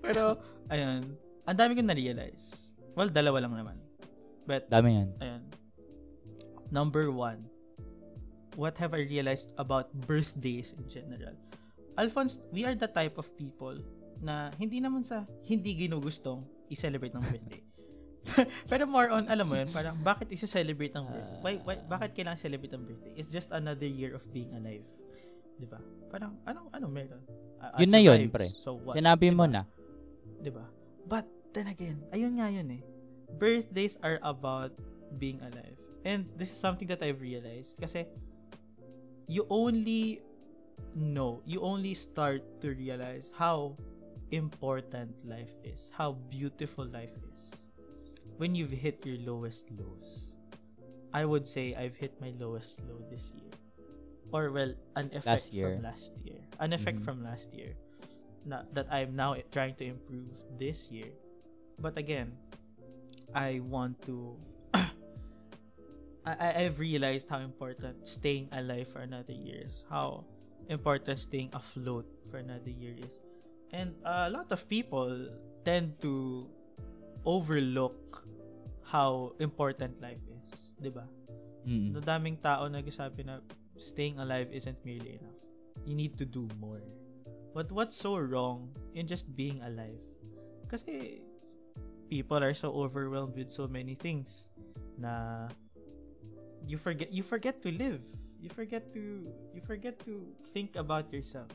Pero, ayun. Ang dami kong na-realize. Well, dalawa lang naman. But, dami yan. Ayun. Number one. What have I realized about birthdays in general? Alphonse, we are the type of people na hindi naman sa hindi ginugustong i-celebrate ng birthday. Pero more on, alam mo yun, parang bakit isa-celebrate ang birthday? Why, why, bakit kailangan celebrate ang birthday? It's just another year of being alive. Diba? Parang, anong, anong meron? Uh, yun na yun, lives, pre. So what? Sinabi diba? Mo na. Diba? But, then again, ayun nga yun eh. Birthdays are about being alive. And this is something that I've realized. Kasi, you only know, you only start to realize how important life is. How beautiful life is. When you've hit your lowest lows. I would say I've hit my lowest low this year. Or well, an effect last from last year. An effect mm-hmm. from last year. Na, that I'm now trying to improve this year. But again, I want to... I, I've realized how important staying alive for another year is. How important staying afloat for another year is. And a lot of people tend to overlook how important life is, diba? Mm. No daming tao nagsasabi na staying alive isn't merely enough. You need to do more. But what's so wrong in just being alive? Kasi people are so overwhelmed with so many things na you forget you forget to live. You forget to you forget to think about yourself.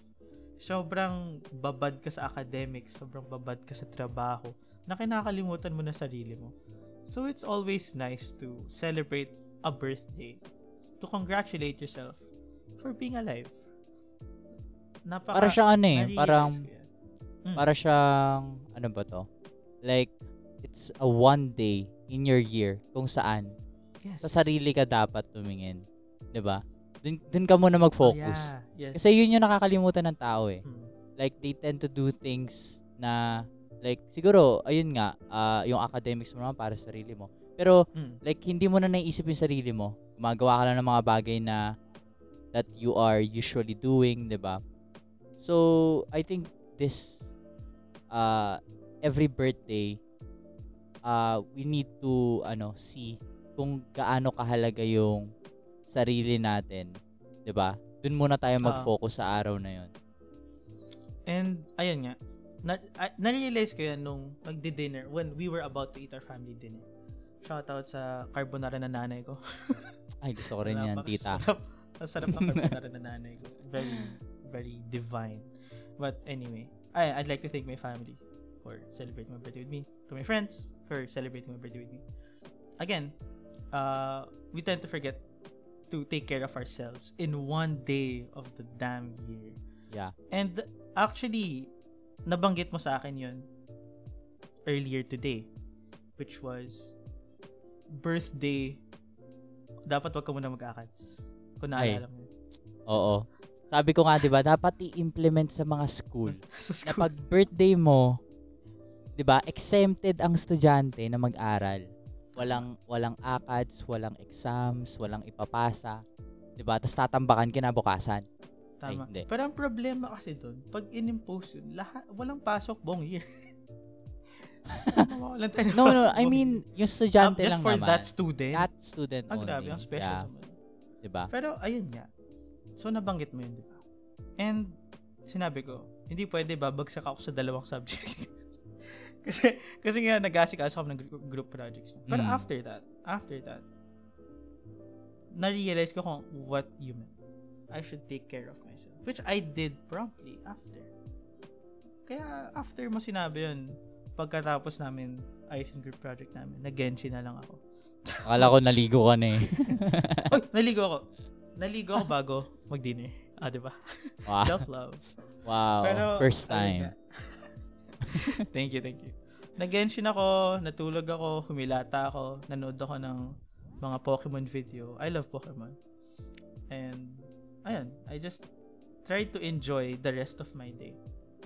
Sobrang babad ka sa academics, sobrang babad ka sa trabaho, na kinakalimutan mo na sarili mo. So it's always nice to celebrate a birthday, to congratulate yourself for being alive. Napaka- para siyang ano eh, parang, mm. para siyang, ano ba to? Like, it's a one day in your year kung saan yes. sa sarili ka dapat tumingin. Diba? Dun, dun ka muna mag-focus. Oh, yeah. yes. Kasi yun yung nakakalimutan ng tao eh. Hmm. Like, they tend to do things na, like, siguro, ayun nga, uh, yung academics mo naman para sa sarili mo. Pero, hmm. like, hindi mo na naiisip yung sarili mo. Magawa ka lang ng mga bagay na that you are usually doing, diba? So, I think this, uh, every birthday, uh, we need to, ano, see kung gaano kahalaga yung sarili natin. Diba? Dun muna tayo mag-focus uh, sa araw na yun. And, ayun nga, na, uh, narealize ko yan nung magdi-dinner, when we were about to eat our family dinner. Shoutout sa carbonara na nanay ko. Ay, gusto ko rin yan, tita. Masarap ang carbonara na nanay ko. Very... very divine. But anyway, I, I'd like to thank my family for celebrating my birthday with me, to my friends for celebrating my birthday with me. Again, uh, we tend to forget to take care of ourselves in one day of the damn year. Yeah. And actually, nabanggit mo sa akin yun earlier today, which was birthday, dapat wag ka muna mag-akats. Kung naalala mo. Oo. Sabi ko nga, 'di ba, dapat i-implement sa mga school, sa school. Na pag birthday mo, 'di ba, exempted ang estudyante na mag-aral. Walang walang A C A D S, walang exams, walang ipapasa, 'di ba? Tapos tatambakan kinabukasan. Tama. Ay, pero ang problema kasi doon, pag inimpose yun, lahat walang pasok buong year. Walang tayo no, no, I mean, yung estudyante um, lang naman. Just for that student. That student only. Ang grabe, ang special yeah. naman. 'Di ba? Pero ayun nga. So, nabanggit mo yun, di ba? And, sinabi ko, hindi pwede babagsak ako sa dalawang subject. kasi, kasi nga, nag-asikaso ako ng group projects. But mm. after that, after that, na-realize ko kung what you meant. I should take care of myself. Which I did promptly after. Kaya, after mo sinabi yun, pagkatapos namin, ayos yung group project namin, nag-Genshin na lang ako. Akala ko, naligo ka na eh. Uy, naligo ako. Naligo ako bago mag-dinner. Ah, diba? Wow. Self-love. Wow. Pero, first time. thank you, thank you. Nag-Genshin ako, natulog ako, humilata ako, nanood ako ng mga Pokemon video. I love Pokemon. And, ayun, I just try to enjoy the rest of my day.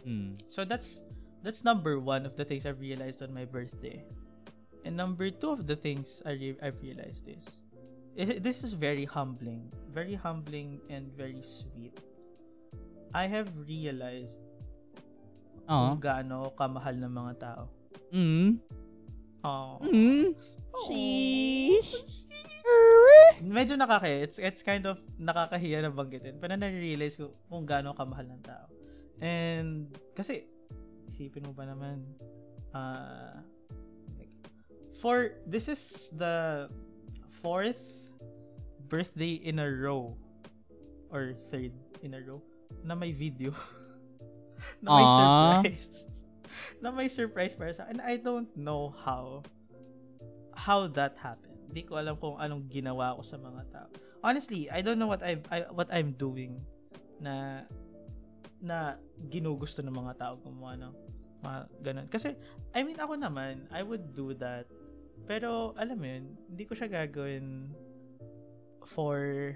Mm. So, that's that's number one of the things I've realized on my birthday. And number two of the things I re- I've realized is, this is very humbling. Very humbling and very sweet. I have realized uh-huh. kung gaano kamahal ng mga tao. Mm. Oh. Mm. Sheesh. Medyo nakaka- It's it's kind of nakakahiya na banggitin. Pero na-realize ko kung gaano kamahal ng tao. And kasi isipin mo ba naman uh, like, for this is the fourth birthday in a row or third in a row na may video na may Aww. surprise na may surprise para sa and I don't know how how that happened. Hindi ko alam kung anong ginawa ko sa mga tao. Honestly, I don't know what I what I'm doing na na ginugusto ng mga tao gumawa ng mga ganun. Kasi I mean ako naman, I would do that. Pero, alam mo yun, hindi ko siya gagawin for,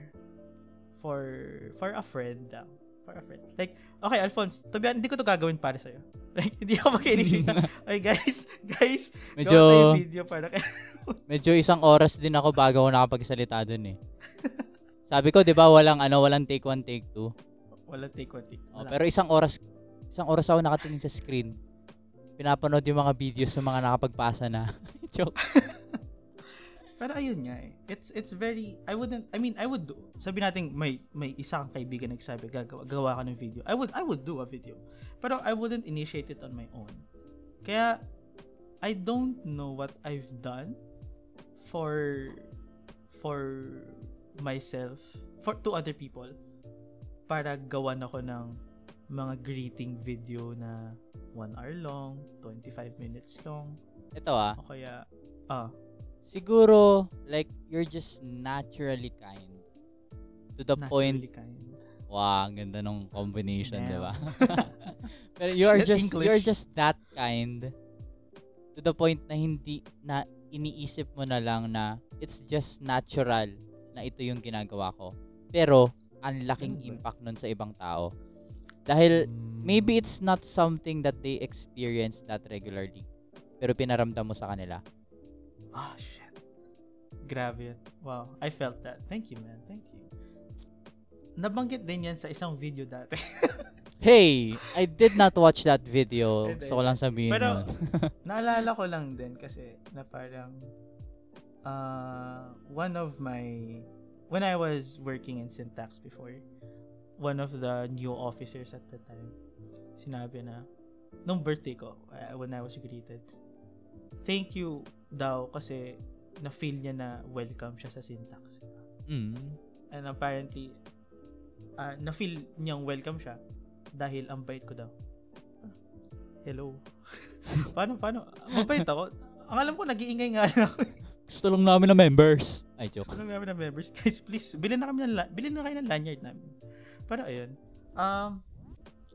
for, for a friend lang. For a friend. Like, okay, Alphonse, tabi, hindi ko to gagawin para sa'yo. Like, hindi ako mag-initiate na, okay, guys, guys, medyo, gawin tayo video para kayo. Medyo isang oras din ako bago ako nakapagsalita dun eh. Sabi ko, di ba, walang, ano, walang take one, take two. Walang take one, take two. Oh, pero isang oras, isang oras ako nakatingin sa screen. Pinapanood yung mga videos ng mga nakapagpasa na. Joke. Pero ayun nga eh. It's it's very I wouldn't I mean I would do. Sabi natin may may isa kang kaibigan nagsabi gagawa gawa ka ng video. I would I would do a video. Pero I wouldn't initiate it on my own. Kaya I don't know what I've done for for myself for to other people para gawan ako ng mga greeting video na one hour long, twenty-five minutes long. Ito ah. O kaya ah siguro, like, you're just naturally kind. To the naturally point... kind. Wow, ang ganda nung combination, yeah. Di ba? Pero you are just, you're just that kind. To the point na hindi, na iniisip mo na lang na it's just natural na ito yung ginagawa ko. Pero, ang laking impact nun sa ibang tao. Dahil, maybe it's not something that they experience that regularly. Pero pinaramdam mo sa kanila. Oh, shit. Grabe yun. Wow. I felt that. Thank you, man. Thank you. Nabanggit din yan sa isang video dati. Hey! I did not watch that video. Gusto ko lang sabihin. Pero, naalala ko lang din kasi na parang uh, one of my... When I was working in Syntax before, one of the new officers at the time, sinabi na, nung birthday ko, uh, when I was greeted, thank you daw kasi na-feel niya na welcome siya sa Syntax. Mm. And apparently, uh, na-feel niyang welcome siya dahil ang bait ko daw. Hello. paano, paano? Mabait ako. Ang alam ko, nag-iingay nga ako. Gusto lang namin na members. Ay, joke. Gusto lang namin na members. Guys, please, bilhin na, kami ng la- bilhin na kayo ng lanyard namin. Pero ayun. Um,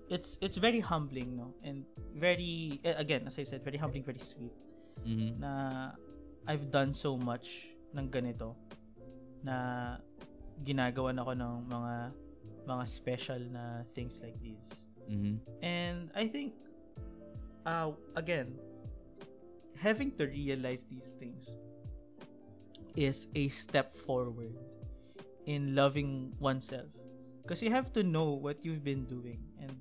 it's, it's very humbling, no? And very, again, as I said, very humbling, very sweet. Mm-hmm. Na I've done so much ng ganito na ginagawa na ako ng mga mga special na things like these. Mm-hmm. And I think uh, again, having to realize these things is a step forward in loving oneself. Because you have to know what you've been doing and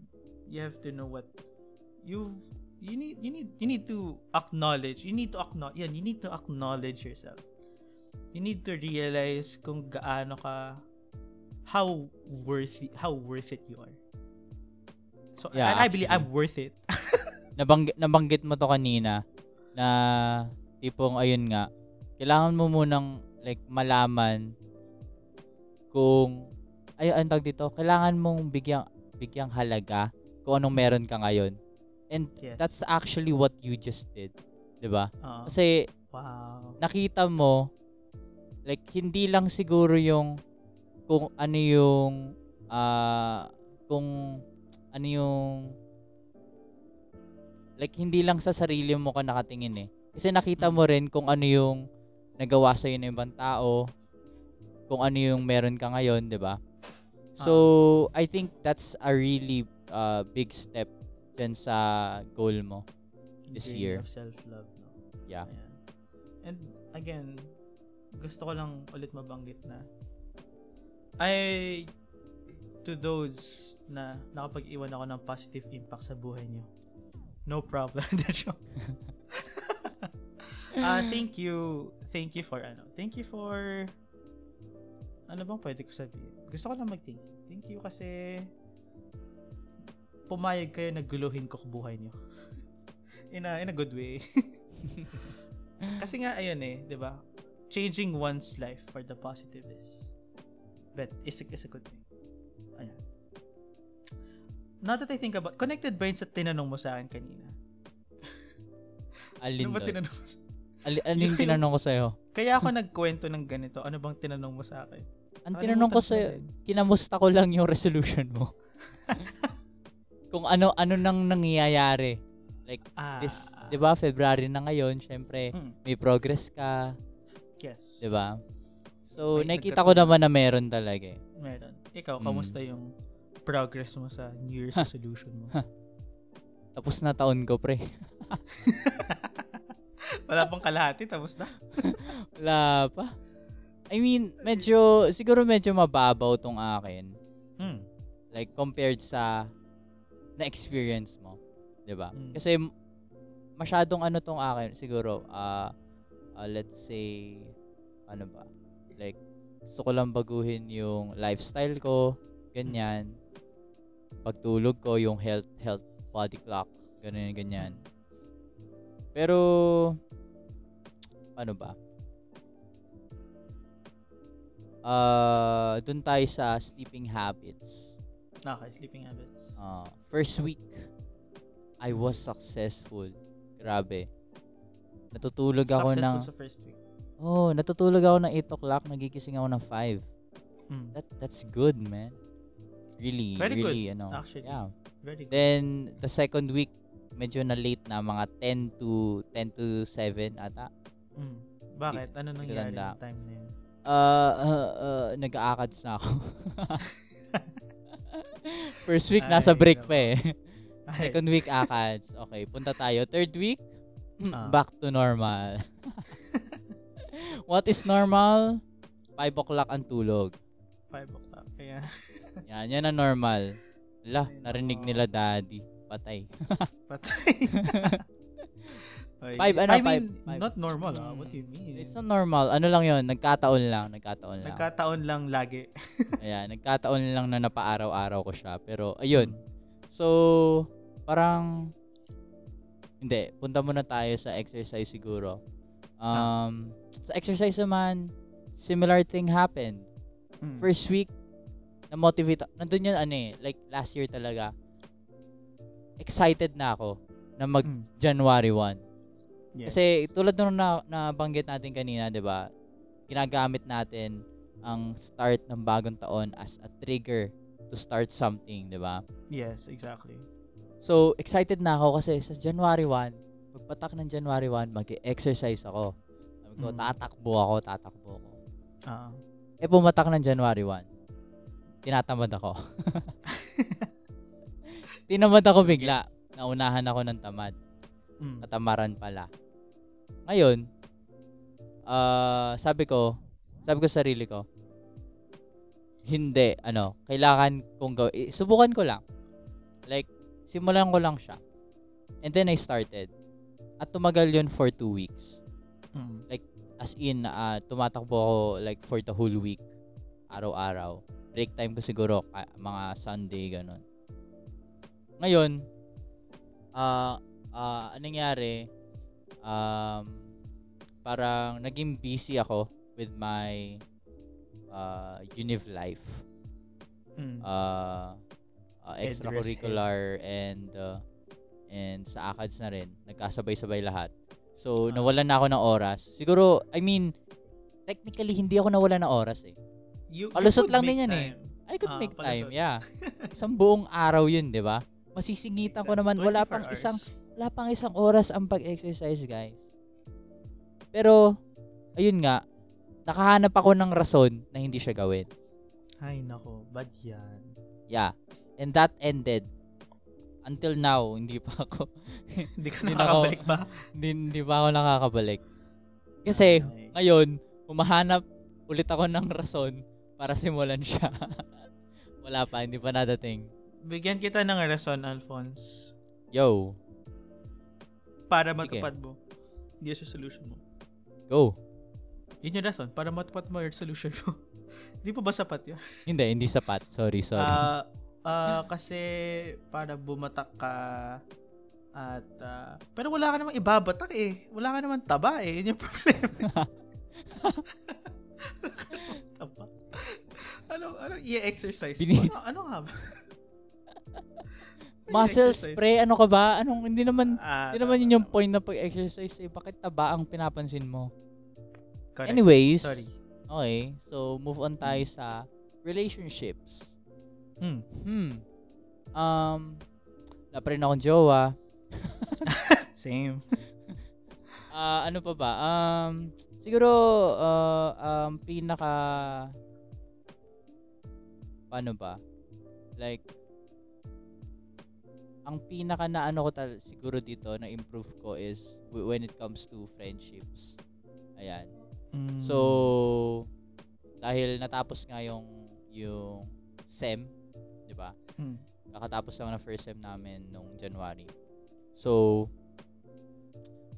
you have to know what you've You need you need you need to acknowledge. You need to acknowledge. Yan, you need to acknowledge yourself. You need to realize kung gaano ka how worth it, how worth it you are. So yeah, I, I believe I'm worth it. nabanggit nabanggit mo to kanina na tipong ayun nga. Kailangan mo munang like malaman kung ay ano tawag dito. Kailangan mong bigyang bigyang halaga kung anong meron ka ngayon. And yes, that's actually what you just did. Diba? Uh, Kasi, wow, nakita mo, like, hindi lang siguro yung, kung ano yung, uh, kung ano yung, like, hindi lang sa sarili mo ka nakatingin eh. Kasi nakita mo rin kung ano yung nagawa sa'yo ng ibang tao, kung ano yung meron ka ngayon, diba? So, uh, I think that's a really uh, big step dun sa goal mo this Dream year. Of self-love, no? Yeah. Ayan. And again, gusto ko lang ulit mabanggit na I, to those na nakapag-iwan ako ng positive impact sa buhay nyo, no problem. uh, thank you. Thank you for, ano, thank you for, ano bang pwede ko sabihin? Gusto ko lang mag-thank you. Thank you kasi pumayag kayo na guluhin ko buhay niyo. in a in a good way. Kasi nga ayun eh, 'di ba? Changing one's life for the positive is but is is a good thing. Ayan. Now that I think about, connected ba yun sa tinanong mo sa akin kanina? Alin? Ano ba tinanong mo? Alin alin tinanong ko sa iyo? Kaya ako nagkwento ng ganito. Ano bang tinanong mo sa akin? Ang ano tinanong ko sa kinamusta ko lang yung resolution mo. Kung ano ano nang nangyayari like ah, this, 'di ba? February na ngayon, syempre mm. may progress ka. Yes. 'Di ba? So may nakita ko naman na meron talaga eh. Meron. Ikaw, kamusta mm. yung progress mo sa New Year's resolution mo? Tapos na taon ko, pre. Wala pang kalahati, tapos na. Wala pa. I mean, medyo siguro medyo mababaw tong akin. Mm. Like compared sa na-experience mo, di ba? Mm. Kasi masyadong ano tong akin, siguro, uh, uh, let's say, ano ba, like, gusto ko lang baguhin yung lifestyle ko, ganyan. Pagtulog ko, yung health, health, body clock, ganyan, ganyan. Pero, ano ba? Uh, dun tayo sa sleeping habits. Okay, sleeping habits. Uh, first week, I was successful. Grabe. Natutulog ako ng... Successful sa first week. Oh, natutulog ako ng eight o'clock, nagigising ako ng five. Hmm. That that's good, man. Really, very really, good, ano. Actually. Yeah. Very good. Then the second week, medyo na late na, mga ten to seven ata. Hmm. Bakit? Ano nangyari yung time na yun? Uh, uh, uh, nag-aakads na ako. First week, nasa break pa eh. Second week, akads. Okay, punta tayo. Third week, uh. back to normal. What is normal? five o'clock ang tulog. five o'clock, kaya. Yan, yan ang normal. Ala, narinig nila daddy. Patay. Patay. five, ano, I mean, five, not normal. Mm. Ah, what do you mean? It's not normal. Ano lang yun? Nagkataon lang. Nagkataon lang. Nagkataon lang lagi. Ayan, nagkataon lang na napaaraw-araw ko siya. Pero, ayun. So, parang, hindi, punta muna tayo sa exercise siguro. Um, ah. Sa exercise naman, similar thing happened. Mm. First week, na-motivate ako. Nandun yun, ano eh, like last year talaga, excited na ako na mag-January first. Yes. Kasi tulad nung na, nabanggit natin kanina, di ba? Ginagamit natin ang start ng bagong taon as a trigger to start something, di ba? Yes, exactly. So, excited na ako kasi sa January first, pagpatak ng January first, mag-exercise ako. Sabi ko, mm. tatakbo ako, tatakbo ako. Uh-huh. E pumatak ng January first, tinatamad ako. Tinamad ako bigla. Naunahan ako ng tamad. Mm. Katamaran pala. Ngayon, uh, sabi ko, sabi ko sa sarili ko, hindi, ano, kailangan kong gawin. Subukan ko lang. Like, simulan ko lang siya. And then I started. At tumagal yun for two weeks. Mm. Like, as in, uh, tumatakbo ako like for the whole week. Araw-araw. Break time ko siguro, uh, mga Sunday, ganun. Ngayon, ah, uh, Uh, anong nangyari, um, parang naging busy ako with my uh, univ life. Mm. Uh, uh, extracurricular and uh, and sa ACADS na rin. Nagkasabay-sabay lahat. So, uh-huh. nawalan na ako ng oras. Siguro, I mean, technically, hindi ako nawalan ng oras eh. You, palusot you lang din yan eh. I could uh, make palusot. Time, yeah. Isang buong araw yun, di ba? Masisingitan exactly. ko naman. Wala pang hours. isang... Wala pang isang oras ang pag-exercise, guys. Pero, ayun nga, nakahanap ako ng rason na hindi siya gawin. Ay, nako, bad yan. Yeah. And that ended. Until now, hindi pa ako... hindi ka nakakabalik ba? Hindi, hindi pa ako nakakabalik. Kasi, ay. Ngayon, humahanap ulit ako ng rason para simulan siya. Wala pa, hindi pa nadating. Bigyan kita ng rason, Alphonse. Yo. Para matupad okay. mo yes, yung solution mo. Go. Yun yung rason. Para matupad mo yung solution mo. Hindi pa ba sapat yun? Hindi. Hindi sapat. Sorry, sorry. Uh, uh, kasi para bumatak ka at uh, pero wala ka namang ibabatak eh. Wala ka namang taba eh. Yun yung problema. Taba. Ano, ano, i-exercise Bini- ano, ano nga ba? Muscle spray, ano ka ba? Anong, hindi naman, ah, hindi naman yun yung point na pag-exercise eh. Bakit taba ang pinapansin mo? Correct. Anyways, sorry. Okay, so move on tayo sa relationships. Hmm. Hmm. Um, wala pa rin akong jowa. Same. Uh, ano pa ba? Um, siguro, uh, um, pinaka, paano ba? Like, ang pinaka na ano ko tal- siguro dito na improve ko is w- when it comes to friendships. Ayan. Mm. So, dahil natapos nga yung, yung S E M, di ba? Mm. Nakatapos lang na first S E M namin nung January. So,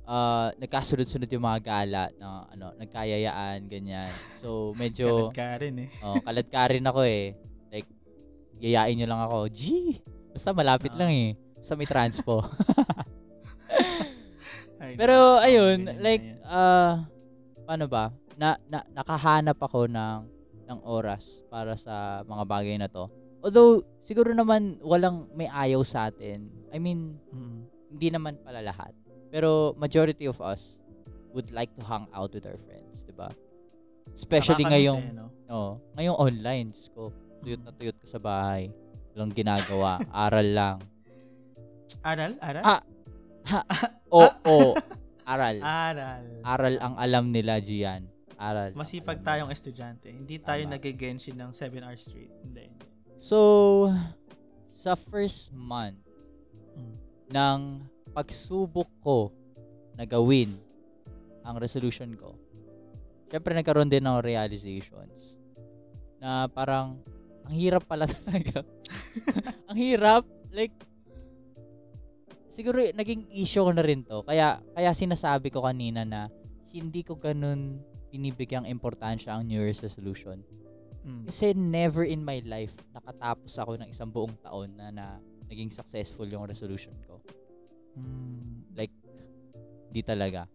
uh, nagkasunod-sunod yung mga gala na ano, nagkayayaan, ganyan. So, medyo kalat-karin eh. Oh, kalat-karin ako eh. Like, yayain nyo lang ako. Gee! Basta malapit uh-huh. lang eh. Basta may transpo. Pero, ayun, like, uh, paano ba? Na, na, nakahanap ako ng, ng oras para sa mga bagay na to. Although, siguro naman walang may ayaw sa atin. I mean, hmm. hindi naman pala lahat. Pero, majority of us would like to hang out with our friends, di ba? Especially ngayong, eh, no? oh, ngayong online. Diyos ko, tuyot na tuyot ka sa bahay. Walang ginagawa. Aral lang. Aral? Aral? Ah, ha, oh, oh. Aral. Aral. Aral ang alam nila, Gian. Aral. Masipag tayong estudyante. Hindi tayo Ama. nag-genshin ng seven hours straight. Hindi. So, sa first month hmm. ng pagsubok ko na gawin ang resolution ko, syempre nagkaroon din ng realizations na parang ang hirap pala talaga. Ang hirap. Like, siguro naging issue ko na rin to. Kaya, kaya sinasabi ko kanina na hindi ko ganun binibigyang importansya ang New Year's resolution. Mm. Kasi never in my life nakatapos ako ng isang buong taon na, na naging successful yung resolution ko. Mm. Like, di talaga.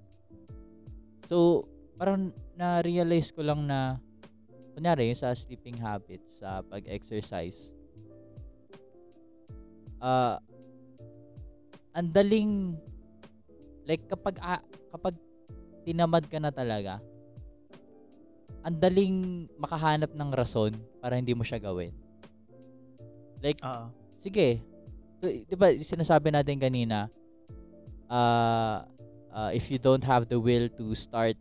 So, parang na-realize ko lang na kunyari, sa sleeping habits, sa pag-exercise, ah, uh, ang daling, like, kapag, ah, kapag tinamad ka na talaga, ang daling makahanap ng rason para hindi mo siya gawin. Like, uh-huh. sige, di ba sinasabi natin kanina, uh, uh, if you don't have the will to start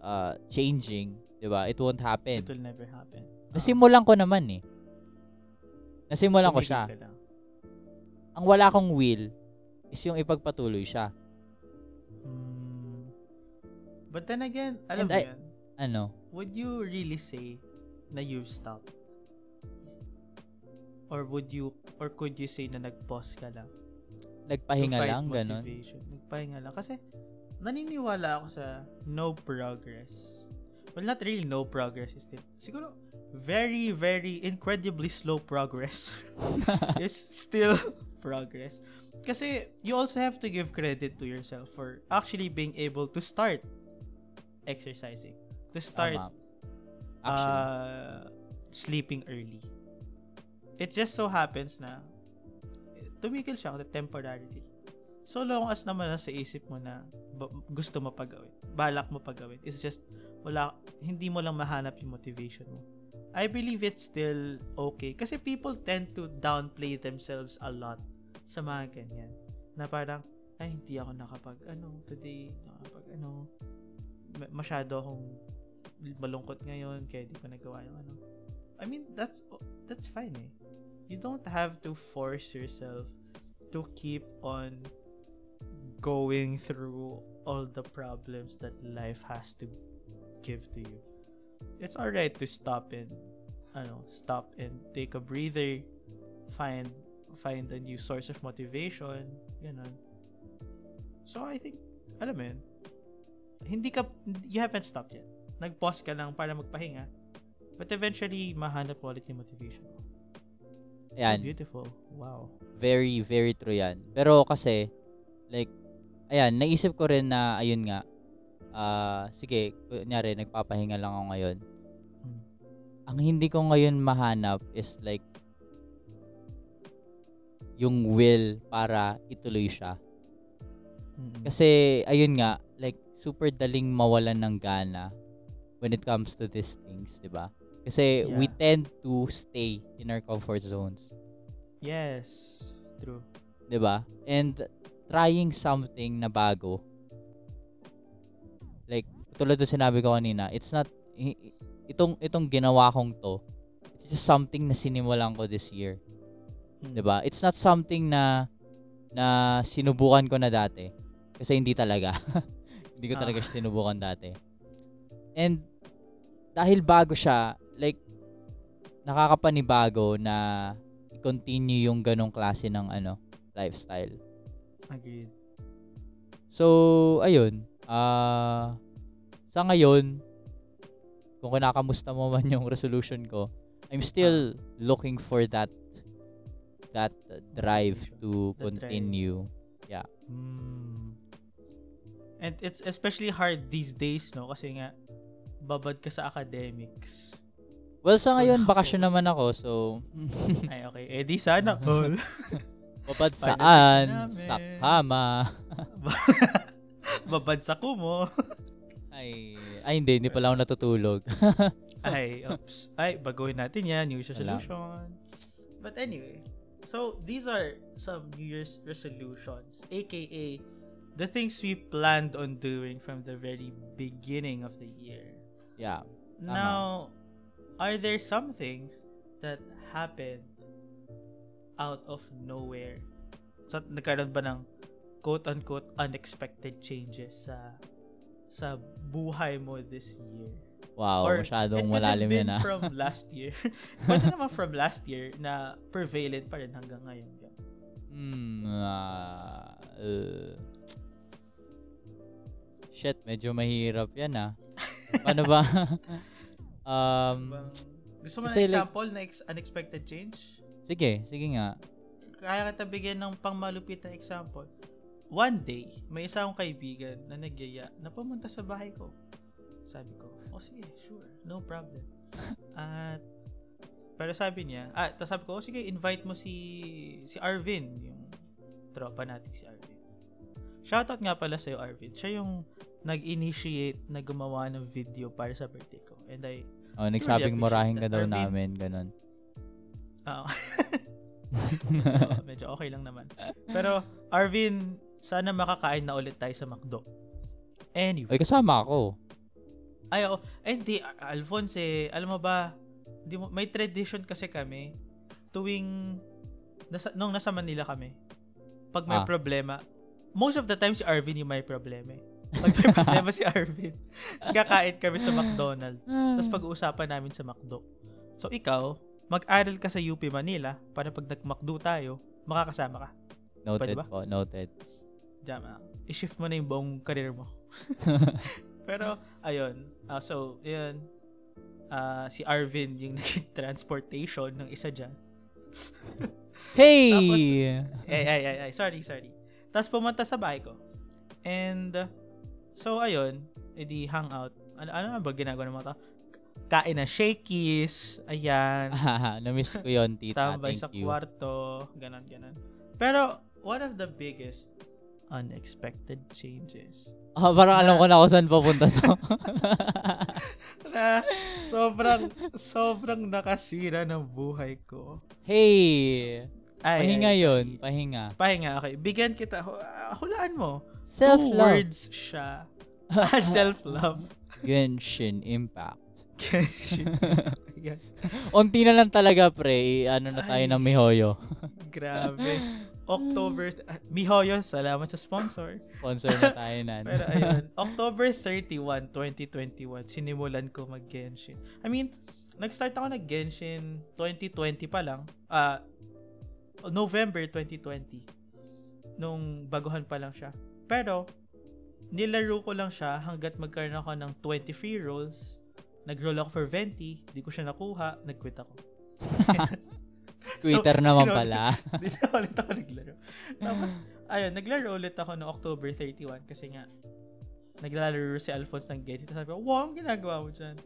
uh, changing, di ba, it won't happen. It will never happen. Uh-huh. Nasimulan ko naman eh. Nasimulan ko siya. Ang wala kong will, is yung ipagpatuloy siya. Hmm. But then again, alam And mo I, yan? Ano? Would you really say na you've stopped? Or would you, or could you say na nag-pause ka lang? Nagpahinga lang, ganun? Nagpahinga lang. Kasi, naniniwala ako sa no progress. Well, not really no progress. Is still, siguro, very, very incredibly slow progress is still progress. Kasi you also have to give credit to yourself for actually being able to start exercising, to start uh, sleeping early. It just so happens na tumigil siya temporarily. So long as naman nasa isip mo na gusto mo pagawin, balak mo pagawin, it's just wala, hindi mo lang mahanap yung motivation mo. I believe it's still okay. Kasi people tend to downplay themselves a lot sa mga ganyan. Na parang, ay, hindi ako nakapag, ano, today, nakapag, ano, masyado akong malungkot ngayon, kaya di ko nagawa yung, ano. I mean, that's, that's fine eh. You don't have to force yourself to keep on going through all the problems that life has to give to you. It's alright to stop and, ano, stop and take a breather, find, find a new source of motivation, ganun. So, I think, alam mo yun, hindi ka, you haven't stopped yet. Nag-pause ka lang para magpahinga, but eventually, mahanap ulit yung motivation mo. Ayan. So beautiful. Wow. Very, very true yan. Pero kasi, like, ayan, naisip ko rin na, ayun nga, uh, sige, kunyari, nagpapahinga lang ako ngayon. Hmm. Ang hindi ko ngayon mahanap is like, yung will para ituloy siya. Mm-hmm. Kasi, ayun nga, like, super daling mawalan ng gana when it comes to these things, di ba? Kasi, yeah. we tend to stay in our comfort zones. Yes. True. Di ba? And, trying something na bago. Like, tulad na sinabi ko kanina, it's not, itong, itong ginawa kong to, it's just something na sinimulan ko this year. Diba? It's not something na na sinubukan ko na dati. Kasi hindi talaga. Hindi ko talaga siya sinubukan dati. And dahil bago siya, like nakakapanibago na i-continue yung ganong klase ng ano, lifestyle. Agreed. So, ayun. Uh, sa ngayon, kung kinakamusta mo man yung resolution ko, I'm still looking for that that drive to that continue. Drive. Yeah. Mm. And it's especially hard these days, no? Kasi nga, babad ka sa academics. Well, sa so, ngayon, bakasyon naman ako, so... Ay, okay. Eh, di sana all. Babad saan? Sa kama. Babad sa kumo. Ay, ay hindi. Hindi pala ako natutulog. Ay, oops. Ay, baguhin natin yan. New Year's resolution. But anyway, so these are some New Year's resolutions, aka the things we planned on doing from the very beginning of the year. Yeah. Tama. Now, are there some things that happened out of nowhere? So, nagkaroon ba ng quote-unquote unexpected changes sa sa buhay mo this year? Wow, or, masyadong malalim yun ah. It could have been from last year. Pwede naman from last year na prevalent pa rin hanggang ngayon. Hmm, ah, uh, uh, shit, medyo mahirap yan ah. Paano ba? um, Gusto mo ng example like, na ex- unexpected change? Sige, sige nga. Kaya kita bigyan ng pangmalupit na example. One day, may isa akong kaibigan na nagyaya na pumunta sa bahay ko. Sabi ko, oh sige, sure, no problem. At, pero sabi niya, ah, tapos sabi ko, oh sige, invite mo si si Arvin, yung tropa natin si Arvin. Shoutout nga pala sa'yo, Arvin. Siya yung nag-initiate na gumawa ng video para sa birthday ko. And I... Oh, nagsabing really murahin ka daw Arvin, namin. Ganon. Oo. medyo, medyo okay lang naman. Pero, Arvin, sana makakain na ulit tayo sa McDo. Anyway. Ay, kasama ako. Ay, oo. Ay, hindi. Alphonse, alam mo ba, di mo, may tradition kasi kami tuwing... Nasa, nung nasa Manila kami, pag may ah. problema... Most of the time, si Arvin yung may problema eh. Pag may problema si Arvin, kakain kami sa McDonald's. Tapos pag-uusapan namin sa McDo. So, ikaw, mag-aral ka sa U P Manila para pag nag-McDo tayo, makakasama ka. Noted ba? Po, noted. Diyan, i-shift mo na yung buong career mo. Pero, ayun. Uh, so, yun. Uh, si Arvin yung naging transportation ng isa dyan. Hey! Tapos, ay, ay, ay, ay. Sorry, sorry. Tapos pumunta sa bahay ko. And, uh, so, ayun, edi hangout. Ano, ano ba ginagawa ng mga tao? Kain na shakies, ayan. Namiss ko yun, tita. Tambay sa you. Kwarto, ganon, ganon. Pero, one of the biggest unexpected changes. Ah, parang na, alam ko na kung saan papunta to. na sobrang, sobrang nakasira ng buhay ko. Hey! Ay, pahinga ay, yun. Sorry. Pahinga. Pahinga, okay. Bigyan kita. Hulaan mo. Self-love. Two words siya. Self-love. Genshin Impact. Genshin Impact. Unti na lang talaga, pre. Ano na tayo ay, ng Mihoyo. Grabe. October... Uh, Mihoyo, salamat sa sponsor. Sponsor na tayo na. Pero ayun. October thirty-first, twenty twenty-one, sinimulan ko mag-Genshin. I mean, nag-start ako nag-Genshin twenty twenty pa lang. Ah... Uh, November twenty twenty nung baguhan pa lang siya. Pero nilaro ko lang siya hanggat magkaroon ako ng twenty-three rolls. Nag-roll ako for Venti, hindi ko siya nakuha, nag-quit ako. Twitter so, naman dino, pala. Hindi na ulit ako naglaro. Tapos, ayun, naglaro ulit ako noong October thirty-first kasi nga naglalaro si Alphonse ng Genshin. Tapos sabi ko, wow, ang ginagawa mo dyan.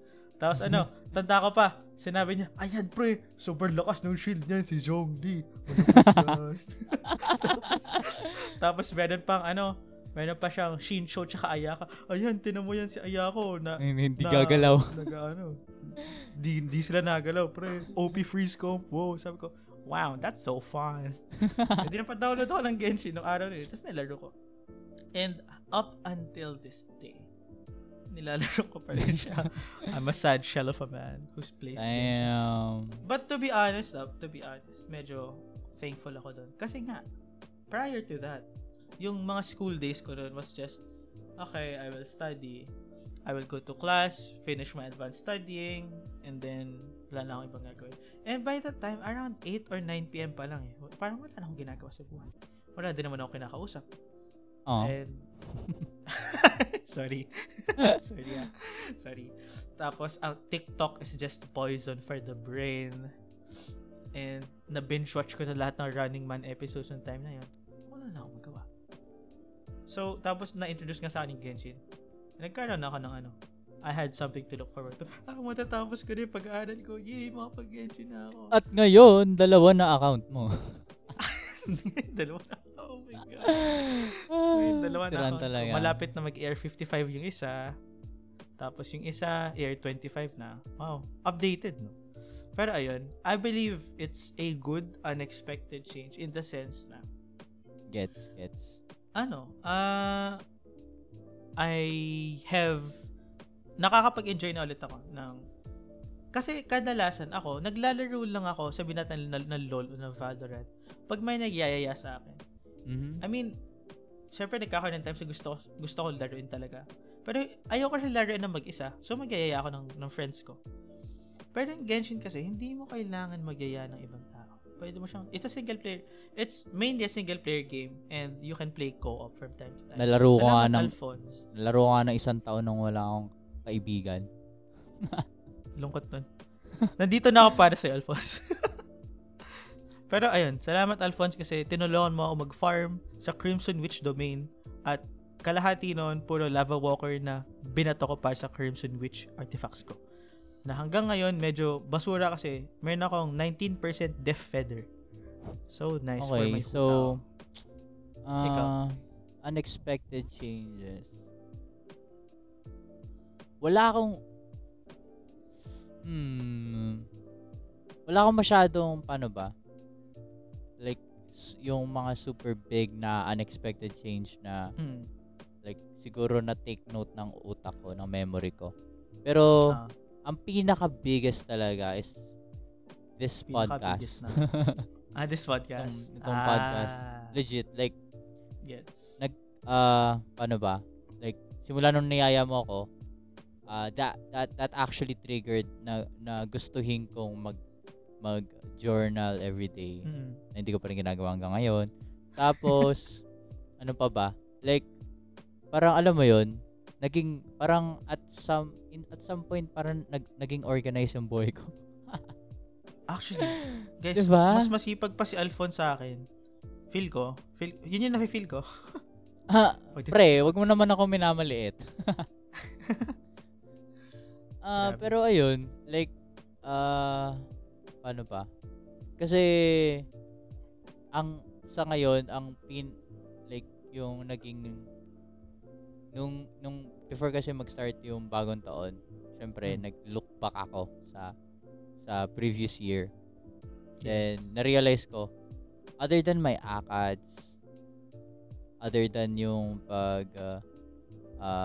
Tapos ano, tanda ko pa, sinabi niya, ayan pre, super lakas ng shield niyan si Zhongli. tapos, tapos meron pang ano, meron pa siyang Shinsho tsaka Ayaka. Ayan, tinan mo yan si Ayaka. Na, Ay, hindi na, gagalaw. Naga, ano, di, di sila nagalaw, pre. O P freeze comp. Wow, sabi ko, wow, that's so fun. Hindi na pa-download ako ng Genshin nung araw nito. Tapos nilaro ko. And up until this day, nilalaro ko pa rin siya. I'm a sad shell of a man who's plays games. But to be honest, uh, to be honest, medyo thankful ako doon. Kasi nga, prior to that, yung mga school days ko doon was just, okay, I will study. I will go to class, finish my advanced studying, and then wala na akong ibang gagawin. And by that time, around eight or nine p.m. pa lang eh. Parang wala na akong ginagawa sa buhay. Wala din naman ako kinakausap. Oh. And Sorry. Sorry, yeah. Sorry. Tapos, ang TikTok is just poison for the brain. And, na-binge-watch ko na lahat ng Running Man episodes ng time na yun. Wala na akong magawa. So, tapos, na-introduce nga sa akin yung Genshin. Nagkaroon ako ng ano. I had something to look forward to. Ah, matatapos ko rin pag-aaral ko. Yay, makapag-Genshin na ako. At ngayon, dalawa na account mo. Dalawa na. Oh my God. Wait, dalawa na account. Malapit na mag-air fifty-five yung isa. Tapos yung isa, air twenty-five na. Wow. Updated, no? Pero ayun, I believe it's a good unexpected change in the sense na gets, gets. Ano? Ah, uh, I have nakakapag-enjoy na ulit ako ng kasi kadalasan ako naglalaro lang ako sa binatan ng, ng LoL o ng Valorant pag may nagyayaya sa akin. Mm-hmm. I mean, syempre nagkakaroon ng times na gusto, gusto ko laruin talaga. Pero ayoko siya laruin ng mag-isa. So magyayaya ako ng, ng friends ko. Pero yung Genshin kasi hindi mo kailangan magyaya ng ibang tao. Pwede mo siyang it's a single player. It's mainly a single player game and you can play co-op from time to time. Nalaro so, ko nga ng Alphonse. Nalaro ko nga ng isang taon nung wala akong kaibigan. Lungkot nun. Nandito na ako para sa'yo, Alphonse. Pero ayun, salamat Alphonse kasi tinulungan mo ako mag-farm sa Crimson Witch domain at kalahati nun, puro lava walker na binato ko para sa Crimson Witch artifacts ko. Na hanggang ngayon, medyo basura kasi meron akong nineteen percent death feather. So, nice okay, for my so, huta. Uh, Ikaw? Unexpected changes. Wala akong hmm wala akong masyadong paano ba like yung mga super big na unexpected change na mm. like siguro na take note ng utak ko ng memory ko pero uh, ang pinaka biggest talaga is this podcast ah this podcast itong, itong ah. podcast legit like yes nag uh, paano ba like simula nung niyaya mo ako Uh, that that that actually triggered na na gustuhin kong mag mag journal every day. Mm-hmm. Na hindi ko pa rin ginagawa hanggang ngayon. Tapos ano pa ba? Like parang alam mo 'yun, naging parang at some in, at some point parang nag, naging organized yung boy ko. Actually, guys, diba? Mas masipag pa si Alphonse sa akin. Feel ko, feel yun yung nafi-feel ko. Ah, pre, wag mo naman ako minamaliit. Ah, uh, pero ayun, like ah uh, paano pa? Kasi ang sa ngayon ang pin like yung naging nung nung before kasi mag-start yung bagong taon, syempre hmm. nag-look back ako sa sa previous year. Then yes. na-realize ko other than my ACADS, other than yung pag ah uh,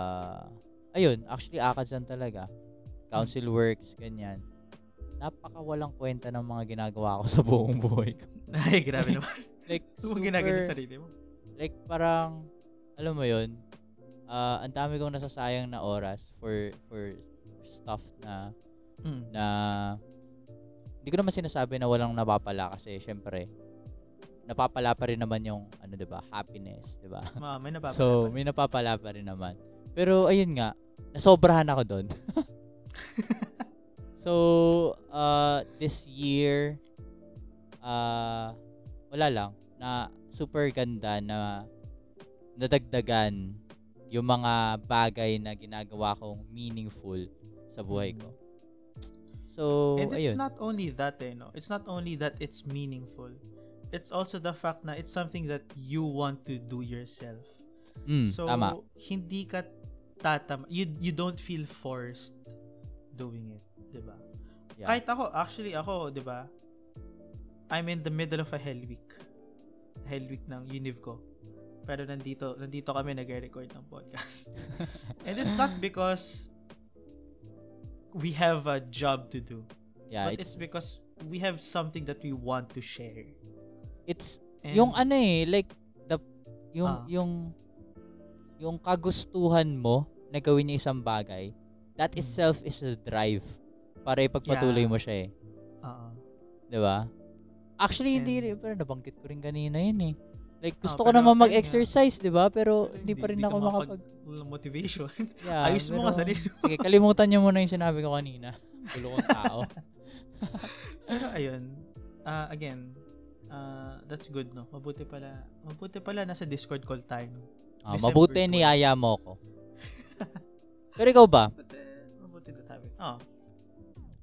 uh, ayun, actually ACADS lang talaga. Council works, ganyan. Napakawalang kwenta ng mga ginagawa ko sa buong buhay ko. Ay, grabe naman. Like, super... ginagawa sa sarili mo? Like, parang, alam mo yun, uh, ang dami kong nasasayang na oras for for stuff na, mm. na, hindi ko naman sinasabi na walang napapala kasi, syempre, napapala pa rin naman yung, ano diba, happiness, diba? Ma, may napapala so, pa may napapala pa rin naman. Pero, ayun nga, nasobrahan ako doon. So, uh, this year, uh, wala lang, na super ganda na nadagdagan yung mga bagay na ginagawa kong meaningful sa buhay ko. So, and it's ayun. Not only that, eh, no? It's not only that it's meaningful. It's also the fact na it's something that you want to do yourself. Mm, so, tama. Hindi ka tatama. You, you don't feel forced doing it, diba? Yeah. Kahit ako, actually ako, diba? I'm in the middle of a hell week. Hell week ng Univ ko. Pero nandito, nandito kami nag-record ng podcast. And it's not because we have a job to do. Yeah, but it's, it's because we have something that we want to share. It's and, yung ano eh, like the yung uh, yung yung kagustuhan mo na gawin yung isang bagay. That itself is a drive para ipagpatuloy yeah. mo siya eh. Oo. Uh-huh. Diba? Actually, hindi rin. Pero nabanggit ko rin kanina yun eh. Like, gusto oh, ko naman mag-exercise, di ba? Pero hindi pa rin ako makapag... motivation. Yeah, ayos pero, mo nga sa nito. Sige, kalimutan niyo muna yung sinabi ko kanina. Gulo kong tao. Pero ayun, uh, again, uh, that's good, no? Mabuti pala, mabuti pala nasa Discord call tayo. Ah, mabuti ni Aya mo ko. Pero ikaw ba? Mabuti na tabi. Oh.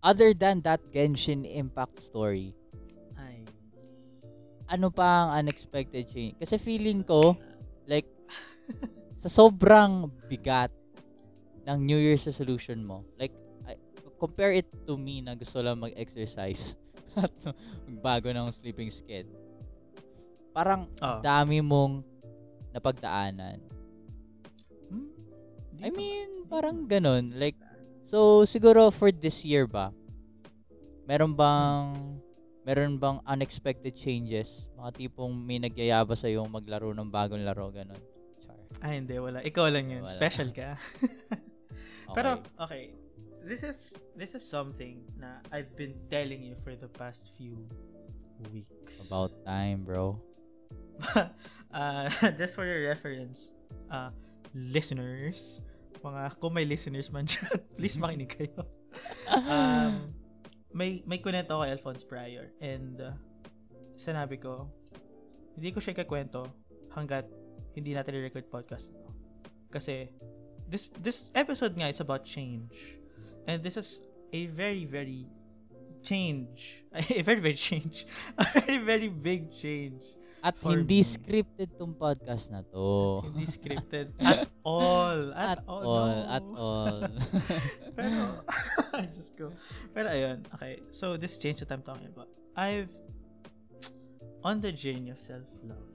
Other than that Genshin Impact story, ano pa ang unexpected change? Kasi feeling ko, like, sa sobrang bigat ng New Year's resolution mo, like, I, compare it to me na gusto lang mag-exercise at magbago ng sleeping schedule. Parang oh. dami mong napagdaanan. Hmm? I mean, parang ganun. Like, so, siguro for this year ba, meron bang... meron bang unexpected changes? Mga tipong may nagyayaba sa yung maglaro ng bagong laro, ganun. Char. Ah, hindi. Wala. Ikaw lang yun. Wala. Special ka. Okay. Pero, okay. This is this is something na I've been telling you for the past few weeks. About time, bro. uh, just for your reference, uh, listeners, mga, kung may listeners man dyan, please makinig kayo. um, may may kunento kay Alphonse prior and uh, sinabi ko hindi ko siya ikakwento hanggat hindi natin i-record podcast ito. Kasi this this episode nga is about change and this is a very very change a very very change a very very big change at hindi me. Scripted tong podcast na to at hindi scripted at all at, at all, all no. at all pero I just go. Pero ayun, okay. So, this change that I'm talking about. I've, on the journey of self-love,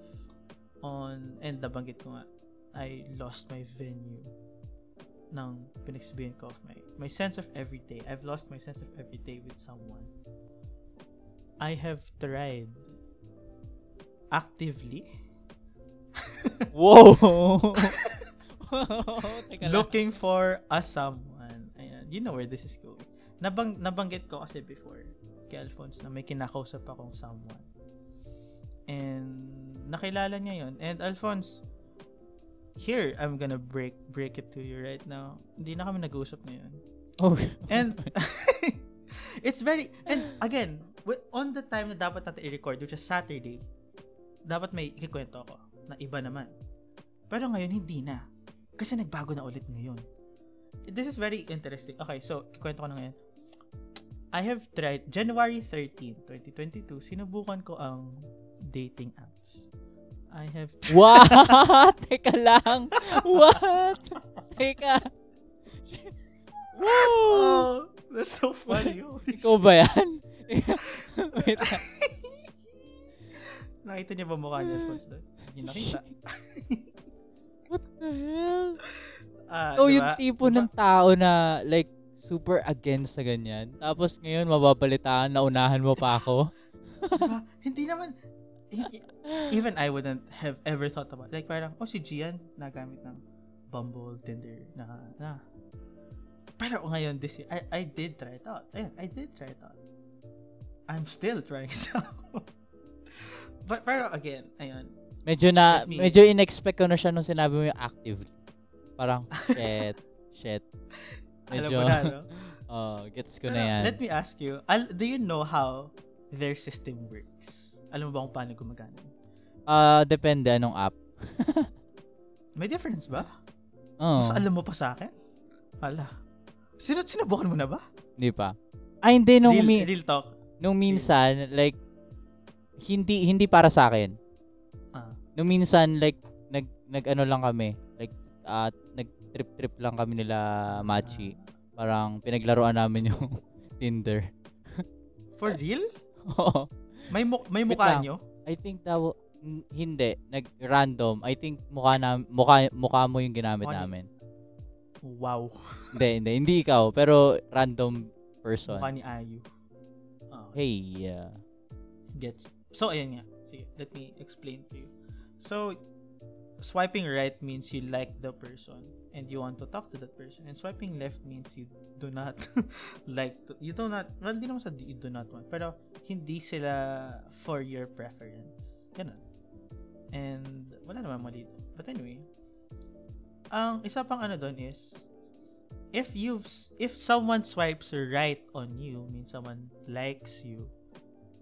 on, and nabanggit ko nga, I lost my venue ng pinagsabihin ko of my, my sense of everyday. I've lost my sense of everyday with someone. I have tried actively. Whoa! Looking for a someone. You know where this is going. Nabang, nabanggit ko kasi before kay Alphonse na may kinakausap akong someone. And nakilala niya yon. And Alphonse, here, I'm gonna break break it to you right now. Hindi na kami nag-uusap ngayon. Oh. And it's very, and again, on the time na dapat natin i-record, which is Saturday, dapat may ikikwento ako na iba naman. Pero ngayon, hindi na. Kasi nagbago na ulit ngayon. This is very interesting. Okay, so, kwento ko na ngayon. I have tried, January thirteenth, twenty twenty-two, sinubukan ko ang dating apps. I have... Tried. What? Teka lang. What? Teka. Whoa! Oh, that's so funny. Ikaw ba yan? Wait lang. Nakita niya ba mukha niya first doon? Hindi nakita. What the hell? Ah, so, diba? Yung tipo diba? Ng tao na like super against na ganyan. Tapos ngayon, mababalitaan na unahan mo diba? Pa ako. Diba? Hindi naman, hindi, even I wouldn't have ever thought about it. Like parang, oh si Gian, nagamit ng Bumble, Tinder, na, na. Pero ngayon, this year, I, I did try it out. Ayan, I did try it out. I'm still trying it out. But, pero again, ayun. Medyo na, me, medyo in-expect ko na siya nung sinabi mo yung actively. Parang, shit, shit. Medyo, alam mo na, no? Oh, gets ko pero, na yan. Let me ask you, al- do you know how their system works? Alam mo ba kung paano gumagana? Ah, uh, depende anong app. May difference ba? Oo. Oh. Mas alam mo pa sa akin? Hala. Sino, sinubukan mo na ba? Hindi pa. Ay, hindi. Nung, real, mi- real talk. Nung minsan, real. Like, hindi hindi para sa akin. Uh. Nung minsan, like, nag, nag-ano lang kami. At nag-trip-trip lang kami nila Machi. Parang pinaglaruan namin yung Tinder. For real? Oo. May, mu- may mukha nyo? I think daw, hindi. Nag-random. I think mukha, na, mukha, mukha mo yung ginamit mukha namin. Ni... Wow. Hindi, hindi. Hindi ikaw. Pero random person. Mukha ni Ayu. Oh. Hey. Uh... Gets. So, ayan nga. Sige, let me explain to you. So, swiping right means you like the person and you want to talk to that person, and swiping left means you do not like to, you do not, well, di naman sa you do not want, pero hindi sila for your preference. Ganun. And wala naman mali. But anyway, ang isa pang ano doon is, if you've if someone swipes right on you, means someone likes you,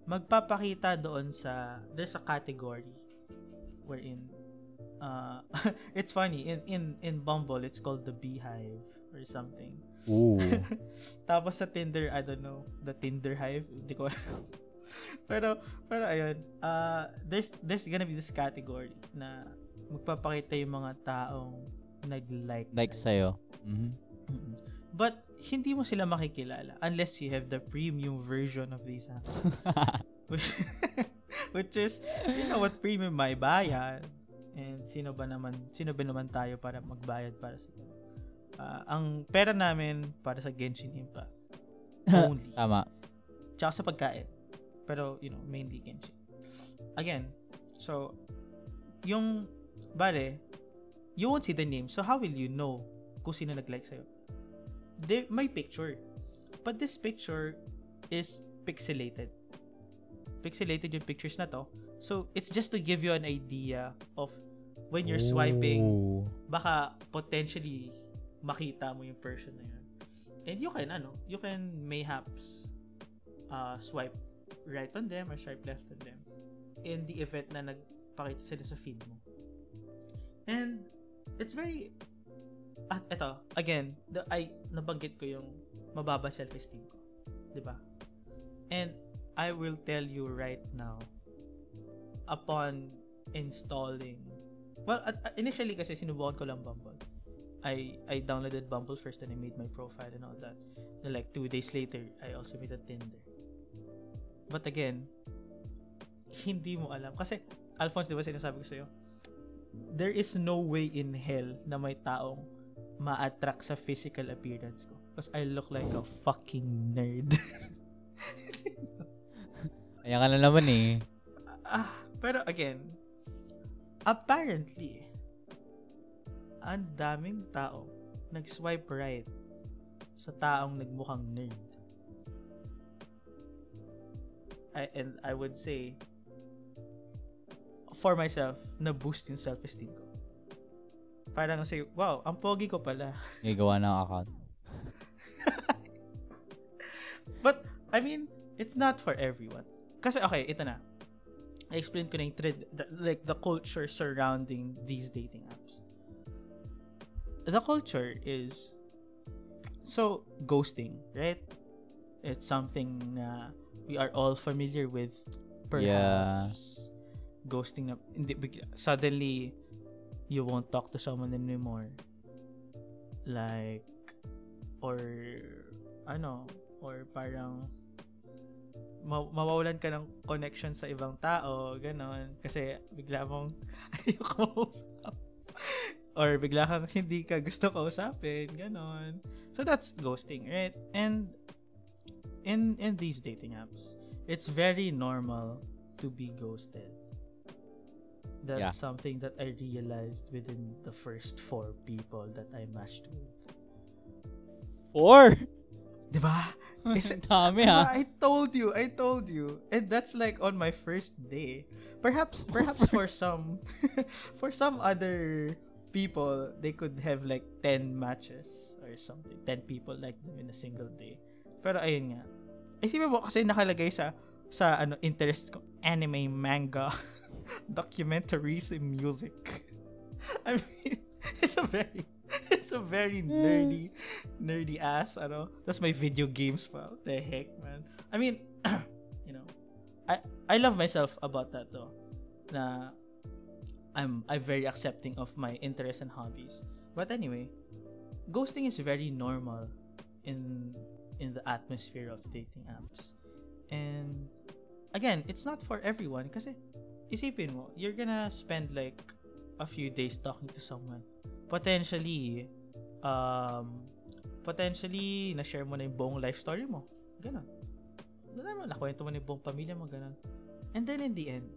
magpapakita doon sa, there's a category wherein uh it's funny, in in in Bumble it's called the Beehive or something. Ooh. Tapos sa Tinder, I don't know, the Tinder Hive, hindi ko alam. Pero pero ayun, uh there's there's gonna be this category na magpapakita yung mga taong nag-like like sa'yo. Sa'yo. Mm-hmm. Mm-hmm. But hindi mo sila makikilala unless you have the premium version of these apps. which, which is, you know what premium, may bayad. And sino ba naman, sino ba naman tayo para magbayad para sa ito? Uh, ang pera namin para sa Genshin Impact. Only. Tama. Tsaka sa pagkain. Pero, you know, mainly Genshin. Again, so, yung, bale, you won't see the name. So, how will you know kung sino nag-like sa'yo? They, may picture. But this picture is pixelated. Pixelated yung pictures na to. So, it's just to give you an idea of when you're Ooh. Swiping, baka potentially makita mo yung person na yun. And you can, ano, you can mayhaps uh, swipe right on them or swipe left on them in the event na nagpakita sila sa feed mo. And it's very... At ito, again, the, I nabanggit ko yung mababa self-esteem ko. Diba? And I will tell you right now, upon installing... Well, at, at, initially kasi sinubukan ko lang Bumble. I I downloaded Bumble first and I made my profile and all that. And like two days later, I also made a Tinder. But again, hindi mo alam. Kasi, Alphonse, diba sinasabi ko sa'yo? There is no way in hell na may taong ma-attract sa physical appearance ko. Because I look like a fucking nerd. Ayan ka na naman eh. Ah, pero again, apparently, ang daming tao nag-swipe right sa taong nagmukhang nerd. I, and I would say, for myself, na-boost yung self-esteem ko. Parang kasi, wow, ang pogi ko pala. Nagawa ng account. But, I mean, it's not for everyone. Kasi, okay, ito na. I-explain ko na yung thread, the, like, the culture surrounding these dating apps. The culture is, so, ghosting, right? It's something na we are all familiar with, perhaps. Yeah. Ghosting na, hindi, suddenly, you won't talk to someone anymore. Like, or, ano, or parang, ma- mawawalan ka ng connection sa ibang tao, ganon. Kasi, bigla mong, ayoko mausap. Or, bigla kang hindi ka gusto kausapin, ganon. So, that's ghosting, right? And, in, in these dating apps, it's very normal to be ghosted. That's yeah. something that I realized within the first four people that I matched with. Four? Diba? It's dami, ha? I told you, I told you. And that's like on my first day. Perhaps perhaps for some for some other people, they could have like ten matches or something. ten people like them in a single day. Pero ayun nga. Isipin mo kasi nakalagay sa sa ano interests ko, anime, manga, documentaries and music. I mean, it's a very, it's a very nerdy, nerdy ass. I know. That's my video games, pal. What the heck, man. I mean, you know, I I love myself about that though. Na, I'm I'm very accepting of my interests and hobbies. But anyway, ghosting is very normal in in the atmosphere of dating apps, and again, it's not for everyone kasi. Isipin mo, you're gonna spend like a few days talking to someone. Potentially, um, potentially, na-share mo na yung buong life story mo. Ganon. Ganon, nakwento mo na yung buong pamilya mo, ganon. And then in the end,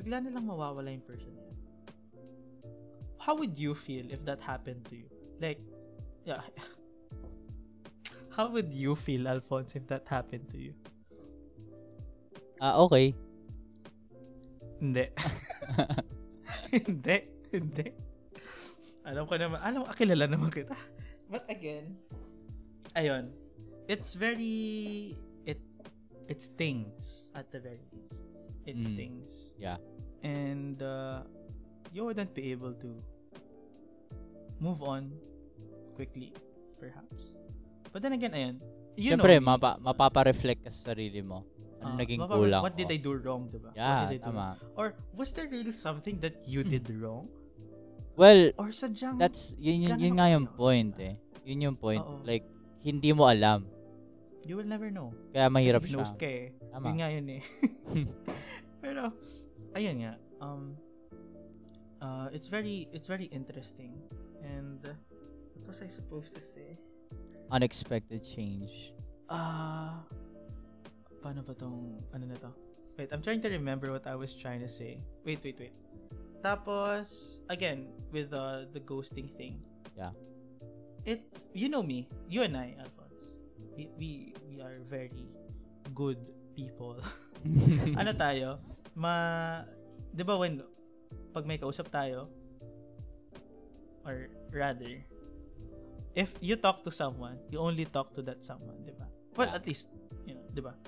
bigla na lang mawawala yung person. How would you feel if that happened to you? Like, yeah. How would you feel, Alphonse, if that happened to you? Ah, uh, okay. Hindi. Hindi, hindi. Alam ko naman, alam, akilala naman kita. But again, ayun, it's very, it, it's things at the very least. It's mm. things. Yeah. And uh, you wouldn't be able to move on quickly, perhaps. But then again, ayun, you Siyempre, know. Siyempre, mapa, mapapa-reflect ka sa sarili mo. Ano uh, naging mapapa- kulang what ko? Did I do wrong, diba? Yeah, what did I do tama. Wrong? Or was there really something that you did wrong? Well, or sadyang, that's yun, yun, yun nga yung point eh. Yun yung point. Uh-oh. Like, hindi mo alam. You will never know. Kaya mahirap siya. Close ka eh. Tama. Yun nga yun eh. Pero, ayun nga. Um, uh, it's very, it's very interesting. And, uh, what was I supposed to say? Unexpected change. Ah, uh, paano ba tong, ano na to? Wait, I'm trying to remember what I was trying to say. Wait, wait, wait. Tapos, again, with uh, the ghosting thing. Yeah. It's, you know me, you and I, Alphonse. We we, we are very good people. Ano tayo? Ma, di ba when, pag may kausap tayo, or rather, if you talk to someone, you only talk to that someone, di ba? Well, yeah. At least, you know, di ba?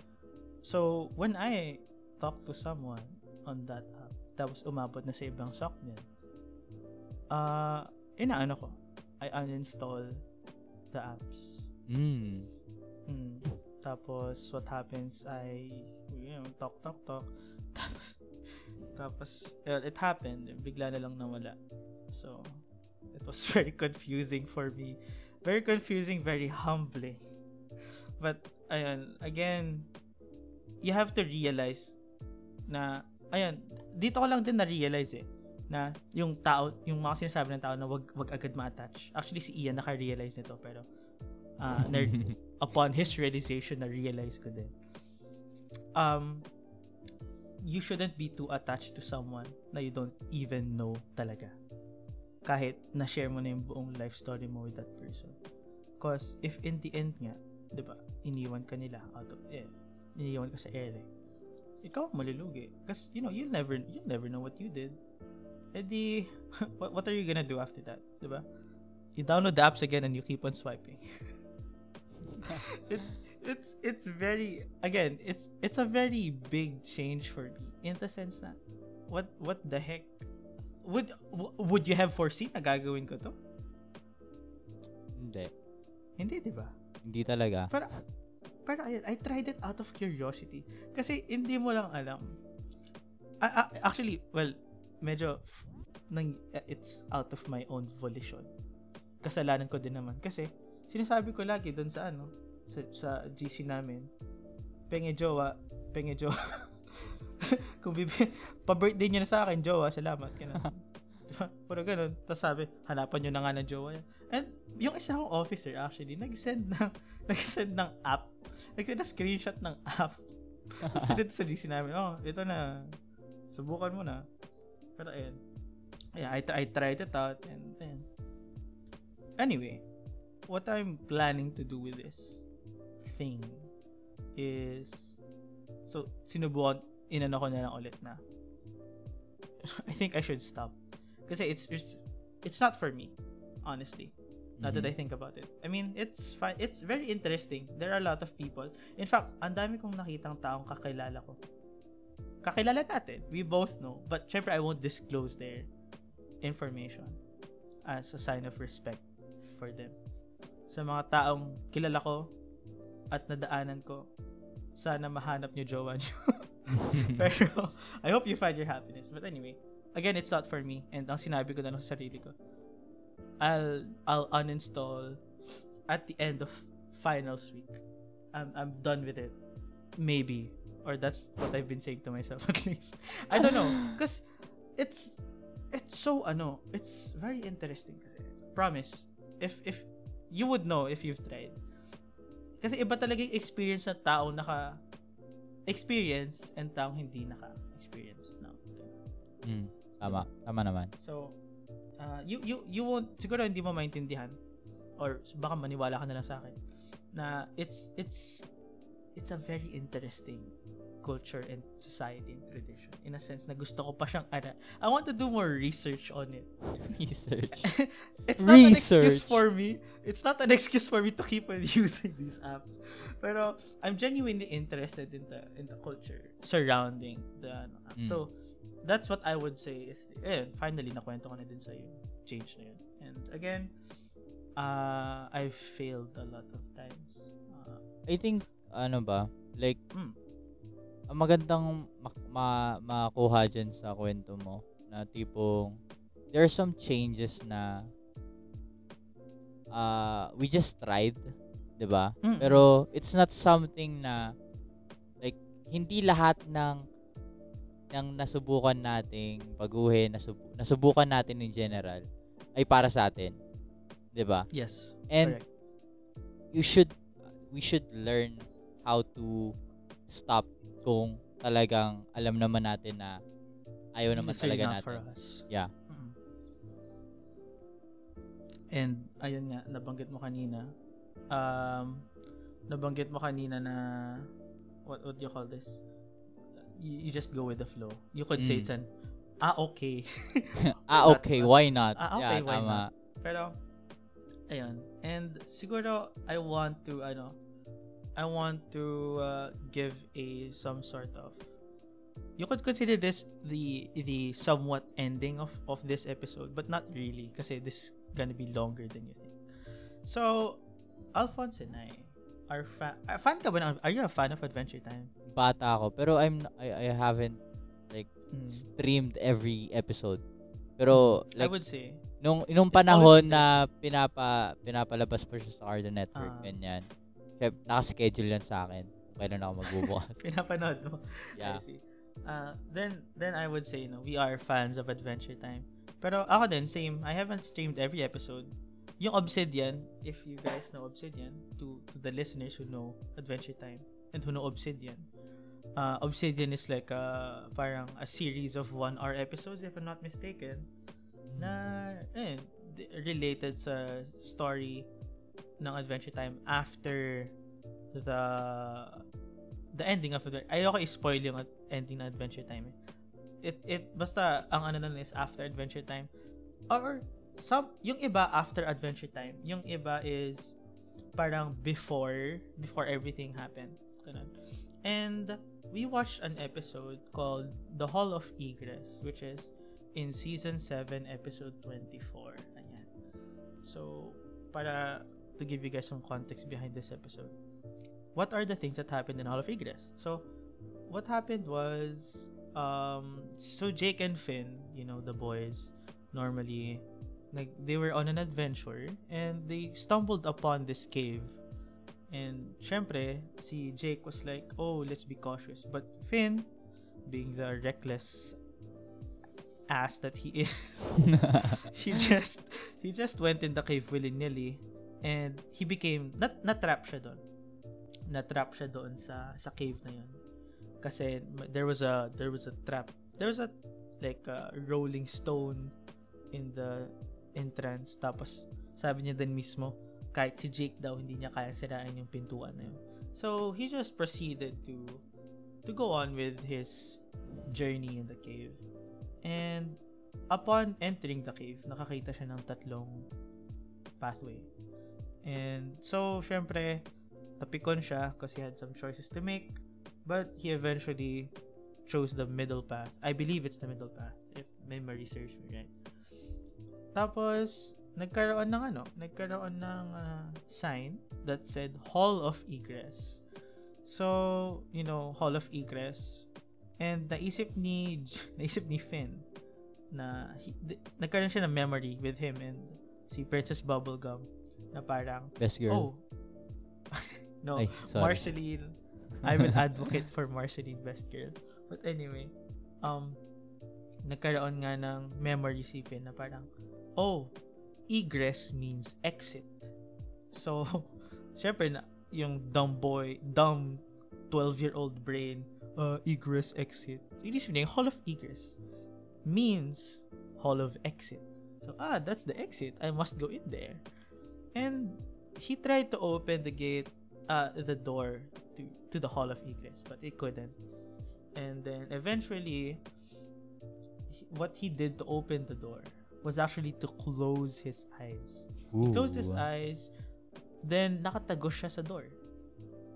So, when I talk to someone on that app, tapos umabot na sa ibang sock niya. Uh, inaano ko. I uninstall the apps. Mm. Mm. Tapos, what happens, I, you know, talk, talk, talk. Tapos, tapos well, it happened. Bigla na lang nawala. So, it was very confusing for me. Very confusing, very humbling. But, ayun, again, you have to realize na ayan, dito ko lang din na-realize eh, na yung tao, yung mga sinasabi ng tao na wag, wag agad ma-attach. Actually, si Ian naka-realize nito, pero uh, na, upon his realization, na-realize ko din. Um, you shouldn't be too attached to someone na you don't even know talaga. Kahit na-share mo na yung buong life story mo with that person. Because if in the end nga, di ba, iniwan ka nila out of air, iniwan ka sa air eh. Ikaw malulugi. Because, you know, you'll never, you'll never know what you did. Eh di, what, what are you gonna do after that? Diba? You download the apps again and you keep on swiping. it's, it's, it's very, again, it's, it's a very big change for me. In the sense na, what, what the heck? Would, w- would you have foreseen na gagawin ko to? Hindi. Hindi, diba? Hindi talaga. Pero, pero ayun, I tried it out of curiosity. Kasi hindi mo lang alam. I, I, actually, well, medyo, f- nang, it's out of my own volition. Kasalanan ko din naman. Kasi, sinasabi ko lagi doon sa ano, sa, sa G C namin, penge jowa, penge jowa. Kung bibi, pa-birthday nyo na sa akin, jowa, salamat. Puro ganun. Tapos sabi, hanapan nyo na nga ng jowa yan. And, yung isa kong officer, actually, nag-send ng, nag-send ng app. Nag-send na screenshot ng app. Kasi dito sa D C namin, oh, ito na. Subukan mo na. Pero ayun. Yeah, I, I tried it out and then. Anyway, what I'm planning to do with this thing is, so, sinubukan, inano ko na lang ulit na. I think I should stop. Kasi it's, it's, it's not for me, honestly. Now that I think about it. I mean, it's fine. It's very interesting. There are a lot of people. In fact, ang dami kong nakitang taong kakilala ko. Kakilala natin. We both know. But syempre, I won't disclose their information as a sign of respect for them. Sa mga taong kilala ko at nadaanan ko, sana mahanap nyo jowa nyo. Pero, I hope you find your happiness. But anyway, again, it's not for me. And ang sinabi ko na lang sa sarili ko, I'll I'll uninstall at the end of finals week. I'm I'm done with it. Maybe. Or that's what I've been saying to myself at least. I don't know. Because it's it's so ano, it's very interesting kasi. Promise. If if you would know if you've tried. Kasi iba talaga yung experience ng taong naka experience and taong hindi naka experience na. Mm, tama. Tama naman. So Uh, you you you won't siguro hindi mo maintindihan or baka maniwala ka na lang sa akin na it's it's it's a very interesting culture and society and tradition. In a sense, na gusto ko pa siyang, ano, I want to do more research on it. Research? It's not research. An excuse for me. It's not an excuse for me to keep on using these apps. Pero, I'm genuinely interested in the in the culture surrounding the ano, app. Mm. So, that's what I would say is, eh, finally, nakwento ko na din sa'yo. Change na yun. And again, uh, I've failed a lot of times. Uh, I think, ano ba, like, mm. ang magandang mak- ma- makuha dyan sa kwento mo na tipong there are some changes na uh, we just tried, diba? Mm. Pero it's not something na like, hindi lahat ng ng nasubukan nating baguhin, nasub- nasubukan natin in general ay para sa atin, diba? Yes. And correct. you should we should learn how to stop kung talagang alam naman natin na ayaw naman it's talaga really natin. For us. Yeah. Mm-hmm. And ayun nga, nabanggit mo kanina. Um, nabanggit mo kanina na what would you call this? You, you just go with the flow. You could mm. say it's an ah okay. ah okay, why not? Ah okay, yeah, why tama. Not? Pero ayun. And siguro I want to ano I want to uh, give a some sort of, you could consider this the the somewhat ending of, of this episode, but not really kasi this gonna be longer than you think. So, Alphonse and I are fan. Uh, fan ka ba na? Are you a fan of Adventure Time? Bata ako, pero I'm I, I haven't like mm. streamed every episode. Pero like, I would say nung nung panahon na pinapa pinapalabas pa siya sa Cartoon Network uh, ganyan. Naka-schedule yan sa akin. Kailan ako magbubukas. Pinapanood mo. Yeah. I see. Uh, then, then I would say, no, we are fans of Adventure Time. Pero ako din, same. I haven't streamed every episode. Yung Obsidian, if you guys know Obsidian, to, to the listeners who know Adventure Time and who know Obsidian, uh, Obsidian is like a, parang a series of one-hour episodes, if I'm not mistaken, na eh, related sa story ng Adventure Time after the the ending of the ayoko i-spoil yung ending ng Adventure Time. It it basta ang ano na is after Adventure Time or some yung iba after Adventure Time, yung iba is parang before before everything happened. Ganun. And we watched an episode called The Hall of Egress, which is in season seven episode twenty-four. Ayan. So para to give you guys some context behind this episode. What are the things that happened in Hall of Egress? So, what happened was, um, so Jake and Finn, you know, the boys, normally, like, they were on an adventure, and they stumbled upon this cave. And, syempre, si Jake was like, oh, let's be cautious. But Finn, being the reckless ass that he is, he just, he just went in the cave willy-nilly. And he became, nat natrap siya doon. Natrap siya doon sa sa cave na yun. Kasi there was a there was a trap. There was a like a rolling stone in the entrance. Tapos sabi niya din mismo, kahit si Jake daw hindi niya kaya sirain yung pintuan na yun. So he just proceeded to to go on with his journey in the cave. And upon entering the cave, nakakita siya ng tatlong pathway. And so, syempre, tapikon siya because he had some choices to make. But he eventually chose the middle path. I believe it's the middle path. If memory serves me right. Tapos, nagkaroon ng ano? Nagkaroon ng uh, sign that said Hall of Egress. So, you know, Hall of Egress. And naisip ni, naisip ni Finn na he, d- nagkaroon siya ng memory with him and si Princess Bubblegum. Na parang, best girl. Oh. No, ay, Marcelline. I'm an advocate for Marcelline, best girl. But anyway, um, nagkaroon nga ng memory si Finn na parang, oh, egress means exit. So, syempre, na, yung dumb boy, dumb twelve-year-old brain, uh, egress, exit. So, inisip niya, yung Hall of Egress means Hall of Exit. So, ah, that's the exit. I must go in there. And he tried to open the gate, uh, the door to to the Hall of Egress, but it couldn't. And then eventually, what he did to open the door was actually to close his eyes. Ooh. He closed his eyes, then nakatago siya sa door.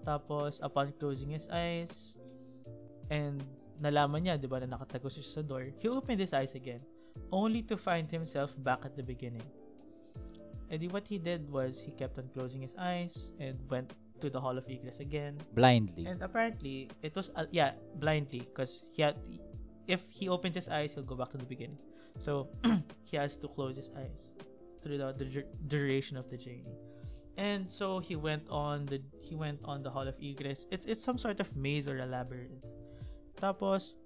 Tapos, upon closing his eyes, and nalaman niya, di ba, na nakatago siya sa door, he opened his eyes again, only to find himself back at the beginning. And what he did was, he kept on closing his eyes and went to the Hall of Egress again. Blindly. And apparently, it was, uh, yeah, blindly, because he had, if he opens his eyes, he'll go back to the beginning. So, he has to close his eyes through the, the duration of the journey. And so he went on the he went on the Hall of Egress. It's it's some sort of maze or a labyrinth. Tapos,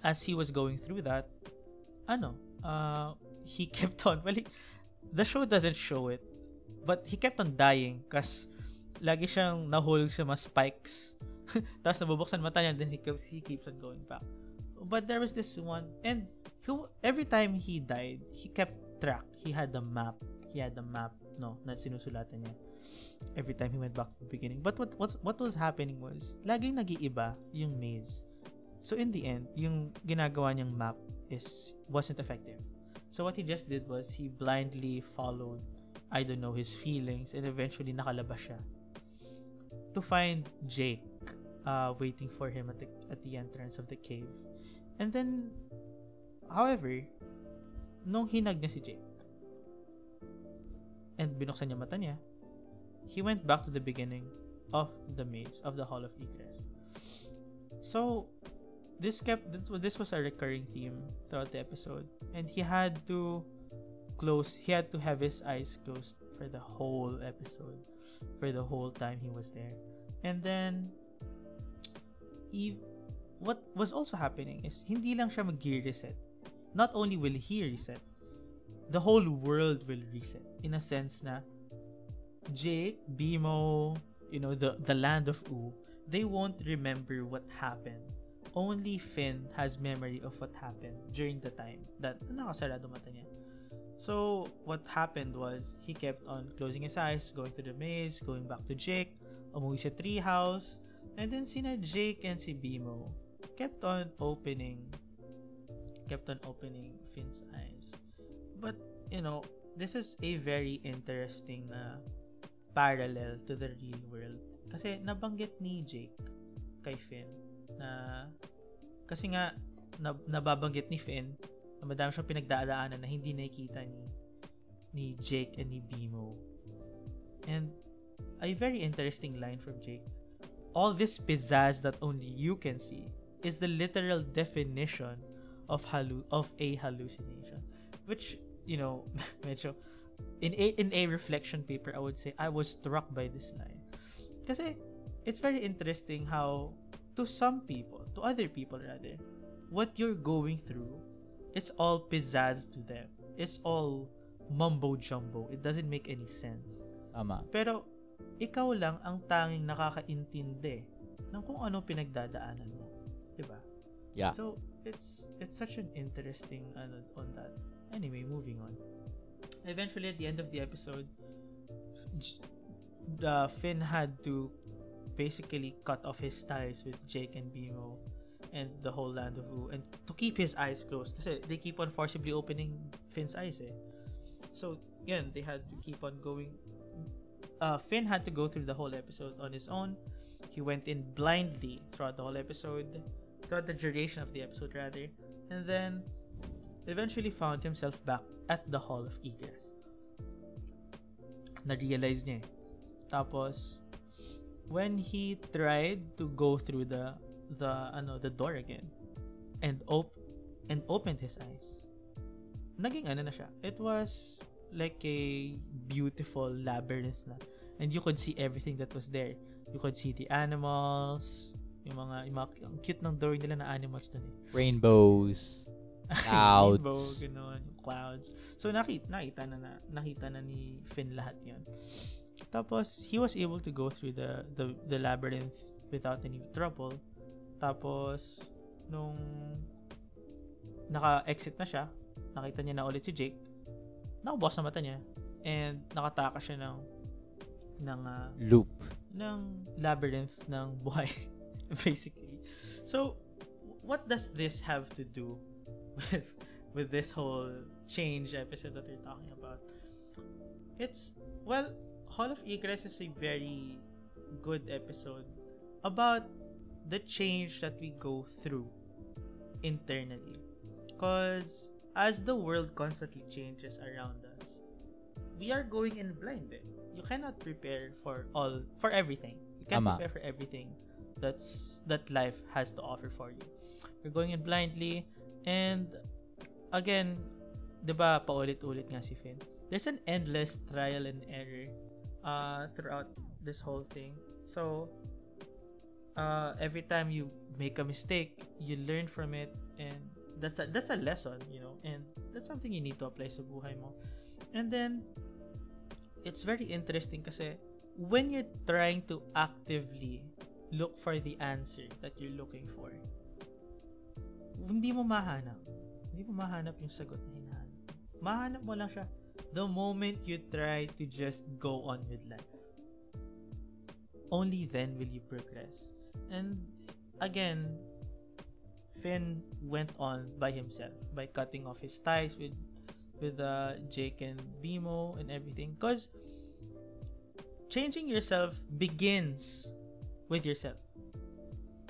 as he was going through that, ano, uh, he kept on. Well, he, the show doesn't show it, but he kept on dying kasi lagi siyang nahulog sa mga spikes. Tapos nabubuksan mata niya, then he keeps he keeps on going back. But there was this one, and he, every time he died, he kept track. He had the map. He had the map. No, na sinusulatan niya every time he went back to the beginning. But what what what was happening was, laging nag-iiba yung maze. So in the end, yung ginagawa niyang map is wasn't effective. So what he just did was, he blindly followed, I don't know, his feelings, and eventually nakalabas siya to find Jake uh, waiting for him at the at the entrance of the cave. And then, however, nung hinag niya si Jake and binuksan niya mata niya, he went back to the beginning of the maze, of the Hall of Egress. So, this kept this was, this was a recurring theme throughout the episode, and he had to close, he had to have his eyes closed for the whole episode, for the whole time he was there. And then, he, what was also happening is, hindi lang siya mag-reset. Not only will he reset, the whole world will reset, in a sense na Jake, B M O, you know, the, the Land of Ooo, they won't remember what happened. Only Finn has memory of what happened during the time that nakasarado mata niya. So, what happened was, he kept on closing his eyes, going to the maze, going back to Jake, umuwi sa treehouse, and then sina Jake and si B M O kept on opening, kept on opening Finn's eyes. But, you know, this is a very interesting na uh, parallel to the real world. Kasi nabanggit ni Jake kay Finn na, kasi nga, nab- nababanggit ni Finn na madami siyang pinagdadaanan na hindi nakikita ni, ni Jake and ni B M O. And a very interesting line from Jake, "All this pizzazz that only you can see is the literal definition of halu- of a hallucination." Which, you know, medyo, in a in a reflection paper, I would say I was struck by this line. Kasi it's very interesting how to some people, to other people rather, what you're going through is all pizzazz to them. It's all mumbo jumbo. It doesn't make any sense. Tama. Pero ikaw lang ang tanging nakakaintindi ng kung ano pinagdadaanan mo, 'di ba? Yeah. So it's it's such an interesting ano uh, on that. Anyway, moving on. Eventually, at the end of the episode, uh, Finn had to basically cut off his ties with Jake and B M O and the whole Land of Ooo, and to keep his eyes closed kasi they keep on forcibly opening Finn's eyes eh. So, yun, they had to keep on going. Uh, Finn had to go through the whole episode on his own. He went in blindly throughout the whole episode, throughout the duration of the episode rather, and then eventually found himself back at the Hall of Egress. Na-realize niya eh. Tapos, when he tried to go through the the ano the door again and op and opened his eyes, naging ano na siya. It was like a beautiful labyrinth na. And you could see everything that was there. You could see the animals, yung mga, yung mga yung cute ng drawing nila na animals dun eh. Rainbows. Clouds. Rainbow, ganun, clouds. So, nakita, nakita na na, nakita na ni Finn lahat yun. Tapos, he was able to go through the, the, the labyrinth without any trouble. Tapos, nung naka-exit na siya, nakita niya na ulit si Jake, nakabukas na mata niya, and nakataka siya ng, ng, uh, loop. Ng labyrinth ng buhay, basically. So, what does this have to do with with this whole change episode that we're talking about? It's, well, Hall of Egress is a very good episode about the change that we go through internally. Because as the world constantly changes around us, we are going in blind. Eh? You cannot prepare for all, for everything. You can't Ama. prepare for everything that's that life has to offer for you. You're going in blindly, and again, diba paulit-ulit nga si Finn. There's an endless trial and error uh, throughout this whole thing. So, uh, every time you make a mistake, you learn from it, and that's a, that's a lesson, you know, and that's something you need to apply sa buhay mo. And then, it's very interesting kasi when you're trying to actively look for the answer that you're looking for, hindi mo mahanap. Hindi mo mahanap yung sagot na hinahanap. Mahanap mo lang siya the moment you try to just go on with life. Only then will you progress. And again, Finn went on by himself by cutting off his ties with with uh, Jake and B M O and everything. Because changing yourself begins with yourself.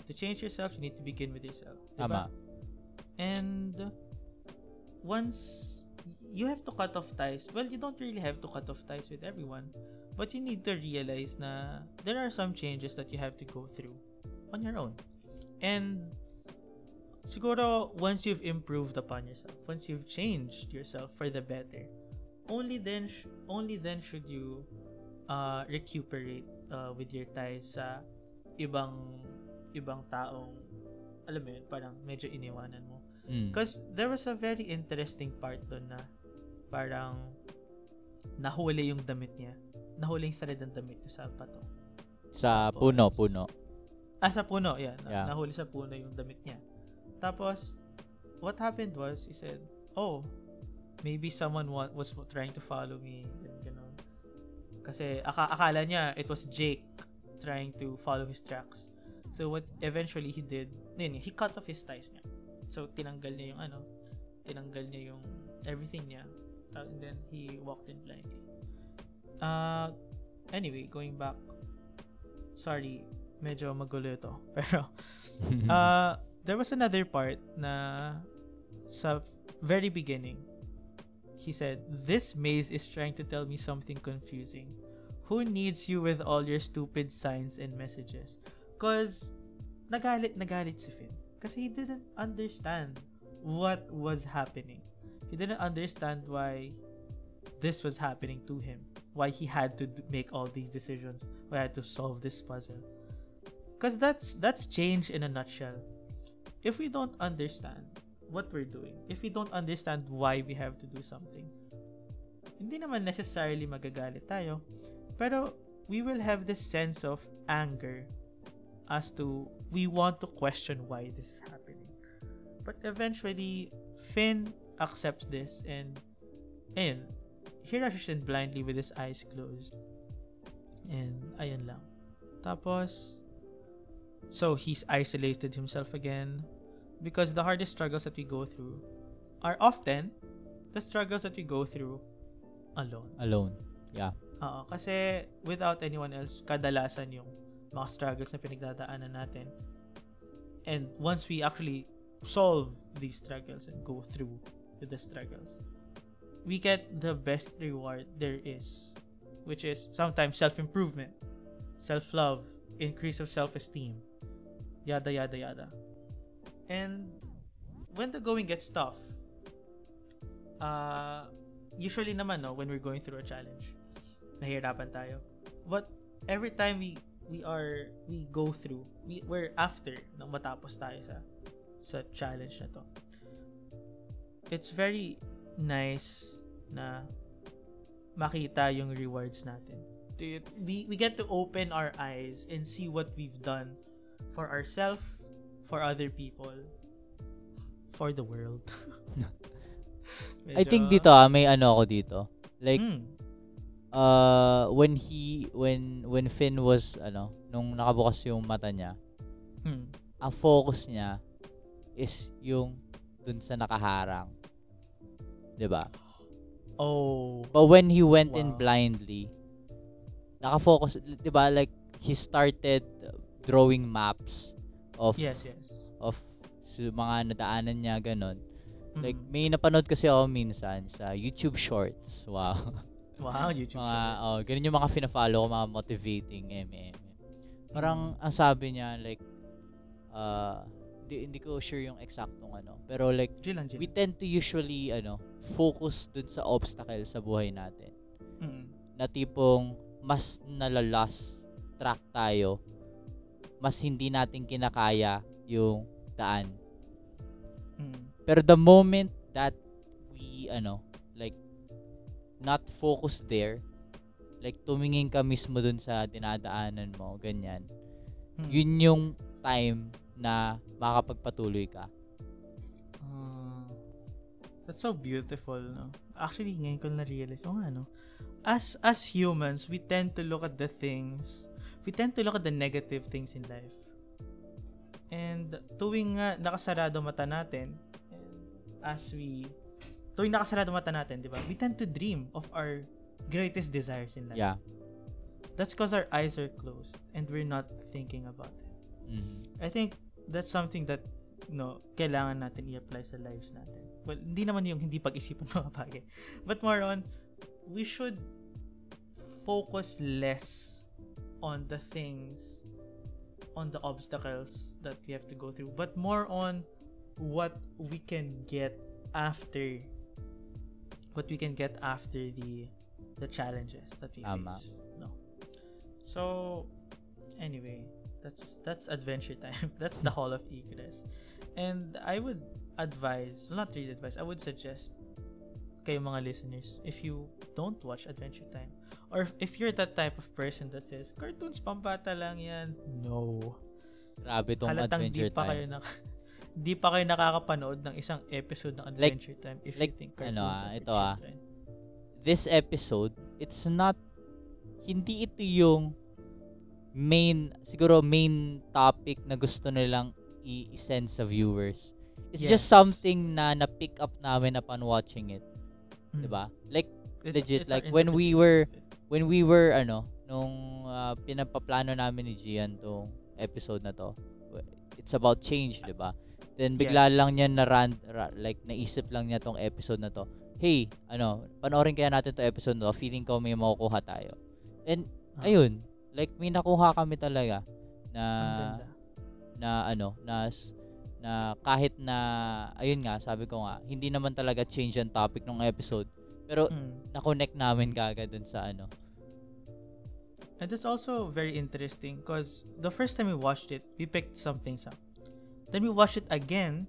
To change yourself, you need to begin with yourself. Diba? Ama. And once you have to cut off ties, well, you don't really have to cut off ties with everyone, but you need to realize na there are some changes that you have to go through on your own. And siguro, once you've improved upon yourself, once you've changed yourself for the better, only then sh- only then should you uh, recuperate uh, with your ties sa ibang ibang taong, alam mo yun, parang medyo iniwanan mo. Because mm. there was a very interesting part doon na parang nahuli yung damit niya. Nahuli yung thread ng damit niya sa pato. Sa Tapos, puno, puno. Ah, sa puno, yeah, yeah. Nahuli sa puno yung damit niya. Tapos, what happened was, he said, oh, maybe someone wa- was trying to follow me. And, you know, kasi ak- akala niya, it was Jake trying to follow his tracks. So, what eventually he did, yun, he cut off his ties niya. So, tinanggal niya yung ano, tinanggal niya yung everything niya. And then, he walked in blindly. Uh, anyway, going back, sorry, medyo magulo ito. Pero, uh, there was another part na sa very beginning, he said, this maze is trying to tell me something confusing. Who needs you with all your stupid signs and messages? Because nagalit, nagalit si Finn. Kasi he didn't understand what was happening. He didn't understand why this was happening to him. Why he had to make all these decisions. Why he had to solve this puzzle. Because that's, that's change in a nutshell. If we don't understand what we're doing, if we don't understand why we have to do something, hindi naman necessarily magagalit tayo, pero we will have this sense of anger as to we want to question why this is happening. But eventually, Finn accepts this and, and he rushes in blindly with his eyes closed. And ayun lang. Tapos, so he's isolated himself again, because the hardest struggles that we go through are often the struggles that we go through alone. Alone, yeah. Oo, kasi without anyone else, kadalasan yung mga struggles na pinagdadaanan natin. And once we actually solve these struggles and go through with the struggles, we get the best reward there is, which is sometimes self-improvement, self-love, increase of self-esteem, yada yada yada. And when the going gets tough, uh, usually naman no, when we're going through a challenge, nahihirapan tayo. But every time we we are we go through, we we're after nang matapos tayo sa sa challenge na to. It's very nice na makita yung rewards natin. We we get to open our eyes and see what we've done for ourselves, for other people, for the world. Medyo... I think dito ah, may ano ako dito. Like mm. uh when he when when Finn was ano nung nakabukas yung mata niya, mm. ang focus niya is yung dun sa nakaharang. Diba? Oh. But when he went wow. in blindly, nakafocus, diba, like, he started drawing maps of yes, yes. of so, mga nadaanan niya, ganun. Mm-hmm. Like, may napanood kasi ako minsan sa YouTube Shorts. Wow. Wow, YouTube mga, Shorts. Oh, ganun yung mga fina-follow ko, mga motivating M M. Parang, mm-hmm. ang sabi niya, like, uh, di, hindi ko sure yung exactong ano. Pero like, chill lang, chill. We tend to usually, ano, focus dun sa obstacle sa buhay natin. Mm-hmm. Na tipong, mas nalalas track tayo. Mas hindi natin kinakaya yung daan. Mm. Pero the moment that we, ano, like, not focus there, like, tumingin ka mismo dun sa dinadaanan mo, ganyan, mm. yun yung time na makapagpatuloy ka. Uh, that's so beautiful, no? Actually, ngayon ko na-realize, oh nga, no? As, as humans, we tend to look at the things, we tend to look at the negative things in life. And tuwing nga nakasarado mata natin, as we, tuwing nakasarado mata natin, di ba? We tend to dream of our greatest desires in life. Yeah. That's because our eyes are closed and we're not thinking about it. Mm-hmm. I think that's something that, you know, kailangan natin i-apply sa lives natin. Well, hindi naman yung hindi pag-isipan mga bagay. But more on, we should focus less on the things, on the obstacles that we have to go through, but more on what we can get after, what we can get after the the challenges that we Tama. face. No. So anyway, that's that's Adventure Time. That's the Hall of Egress. And I would advise, well, not really advise, I would suggest kayo mga listeners, if you don't watch Adventure Time, or if you're that type of person that says, cartoons pambata lang yan, no. Grabe tong Halatang Adventure di pa Time. Halatang di pa kayo nakakapanood ng isang episode ng Adventure like, Time if like, you think cartoons ano, are ito ah. This episode, it's not, hindi ito yung main, siguro main topic na gusto nilang i-send sa viewers. It's yes. just something na na-pick up namin upon watching it. Mm. Diba? Like, it's, legit, it's like when we were when we were ano nung uh, pinapaplano namin ni Gian tong episode na to, it's about change, di ba? Then bigla yes. lang niya na rant, ra, like naisip lang niya tong episode na to, hey ano, panoorin kaya natin to episode na to, feeling ko may makukuha tayo, and huh? ayun, like may nakuha kami talaga na na ano na na kahit na ayun nga, sabi ko nga hindi naman talaga change ang topic ng episode, pero mm. na-connect namin kagad dun sa ano. And that's also very interesting because the first time we watched it, we picked some things up. Then we watched it again.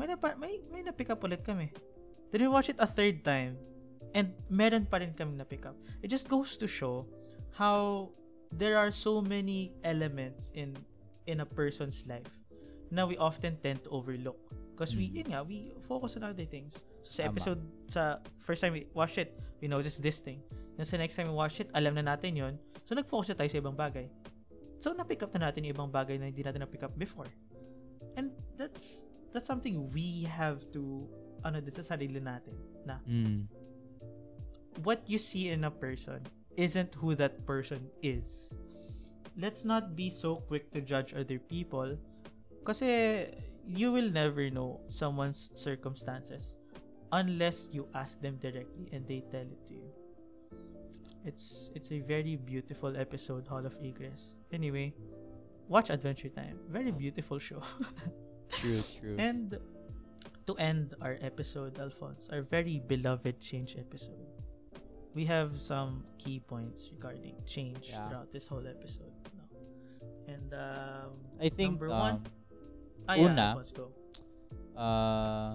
May napa- may, may na-pick up ulit kami. Then we watched it a third time. And meron pa rin kami na-pick up. It just goes to show how there are so many elements in in a person's life na we often tend to overlook. Because we, yun nga, we focus on other things. So, sa episode, Tama. sa first time we watched it, we noticed this thing. And sa next time we watched it, alam na natin yun. So, nag-focus na tayo sa ibang bagay. So, na-pick up na natin yung ibang bagay na hindi natin na-pick up before. And that's that's something we have to, ano, dito sa sarili natin, na mm. what you see in a person isn't who that person is. Let's not be so quick to judge other people kasi you will never know someone's circumstances unless you ask them directly and they tell it to you. It's it's a very beautiful episode, Hall of Egress. Anyway, watch Adventure Time. Very beautiful show. True, true. And to end our episode, Alphonse, our very beloved change episode, we have some key points regarding change yeah. throughout this whole episode. No? And um, I think number um, one. Ah, yeah. Una, let's go. Uh,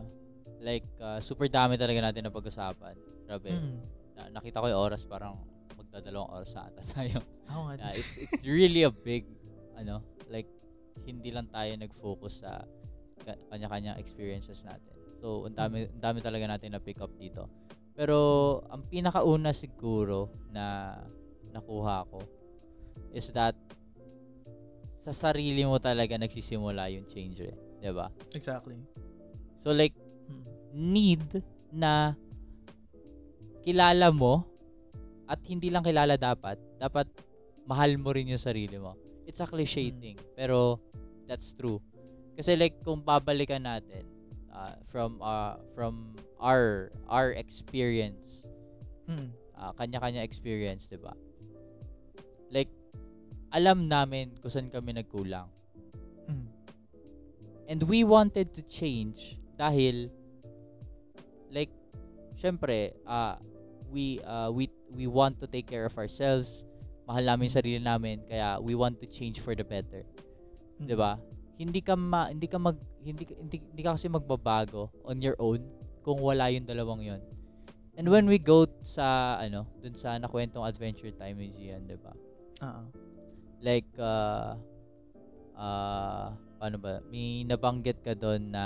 like, uh, super dami talaga natin na pag-usapan. Grabe. Mm. Na, nakita ko yung oras, parang magdadalawang oras sa ata tayo. Oh, uh, it's, it's really a big, ano, like, hindi lang tayo nag-focus sa kanya-kanyang experiences natin. So, ang dami, ang dami talaga natin na pick up dito. Pero, ang pinakauna siguro na nakuha ko is that sa sarili mo talaga nagsisimula yung change eh. Diba? Exactly. So like, hmm. need na kilala mo at hindi lang kilala dapat. Dapat mahal mo rin yung sarili mo. It's a cliche hmm. thing. Pero that's true. Kasi like, kung babalikan natin uh, from uh, from our our experience, hmm. uh, kanya-kanya experience, diba? Like, alam namin kung saan kami nagkulang. And we wanted to change dahil like syempre uh, we uh, we we want to take care of ourselves. Mahal namin sarili namin kaya we want to change for the better. Mm-hmm. 'Di ba? Hindi ka ma, hindi ka mag hindi, hindi, hindi ka kasi magbabago on your own kung wala yung dalawang 'yon. And when we go sa ano, dun sa nakwentong Adventure Time ni Gian, 'di ba? Uh-huh. Like uh uh paano ba? May nabanggit ka doon na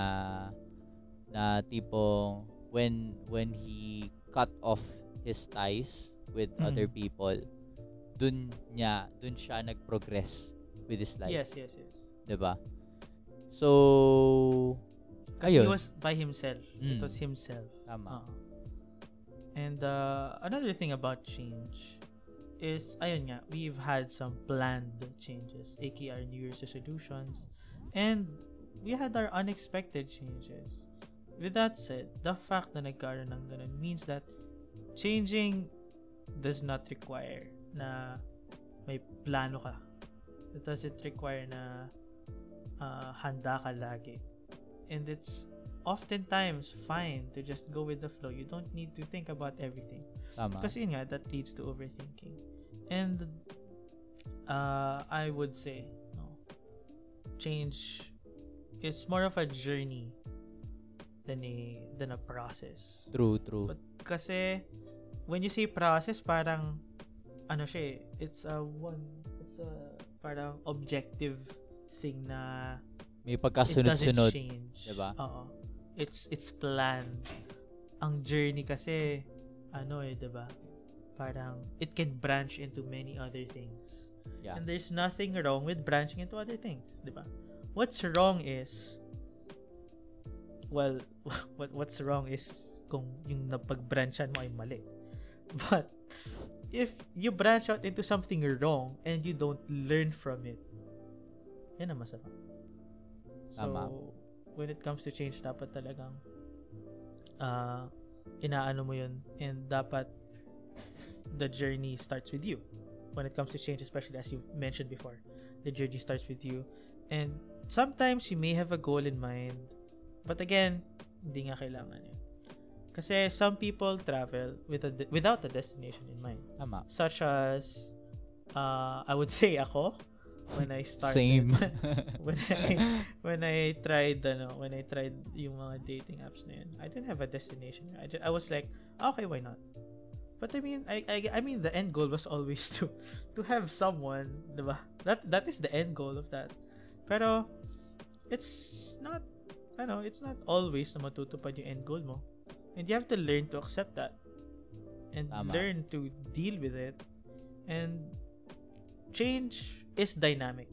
na tipong when when he cut off his ties with mm-hmm. other people, dun niya, dun siya nag-progress with his life. Yes, yes, yes. 'Di ba? So, kasi he was by himself. Mm. It was himself. Tama. Uh-huh. And uh, another thing about change is, ayun nga, we've had some planned changes, aka New Year's resolutions. And we had our unexpected changes. With that said, the fact na nagkaroon ng ganun means that changing does not require na may plano ka. It doesn't require na uh, handa ka lagi. And it's oftentimes fine to just go with the flow. You don't need to think about everything. Tama. Kasi yun nga, that leads to overthinking. And uh, I would say, change is more of a journey than a than a process. True, true. But kasi when you say process, parang ano siya, it's a one, it's a parang objective thing na may pagkasunod-sunod, 'di ba? Oo. It's it's planned. Ang journey kasi ano eh, 'di ba? Parang it can branch into many other things. Yeah. And there's nothing wrong with branching into other things, di ba? What's wrong is, well, what what's wrong is kung yung napag-branch mo ay mali. But if you branch out into something wrong and you don't learn from it, yan ang masama. So, Tama. When it comes to change, dapat talagang uh, inaano mo yun, and dapat the journey starts with you. When it comes to change, especially as you've mentioned before, the journey starts with you. And sometimes you may have a goal in mind, but again, hindi nga kailangan yun. Kasi some people travel with a de- without a destination in mind. Tama. Such as, uh, I would say ako, when I started. Same. when I when I tried ano, when I tried yung mga dating apps na yun, I didn't have a destination. I just, I was like, okay, why not? But I mean, I, I I mean, the end goal was always to to have someone, diba? That that is the end goal of that. Pero it's not, I know, it's not always na matutupad yung end goal mo, and you have to learn to accept that, and Tama. Learn to deal with it. And change is dynamic,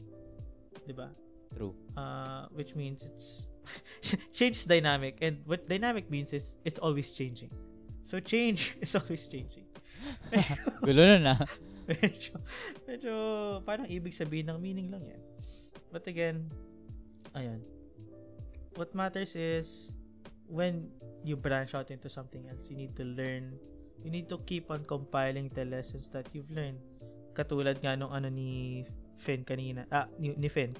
diba? True. Uh, which means it's change is dynamic, and what dynamic means is it's always changing. So, change is always changing. Gulo nun ah. medyo, medyo, parang ibig sabihin ng meaning lang yan. But again, ayan. What matters is, when you branch out into something else, you need to learn, you need to keep on compiling the lessons that you've learned. Katulad nga nung ano ni Finn kanina, ah, ni, ni Finn,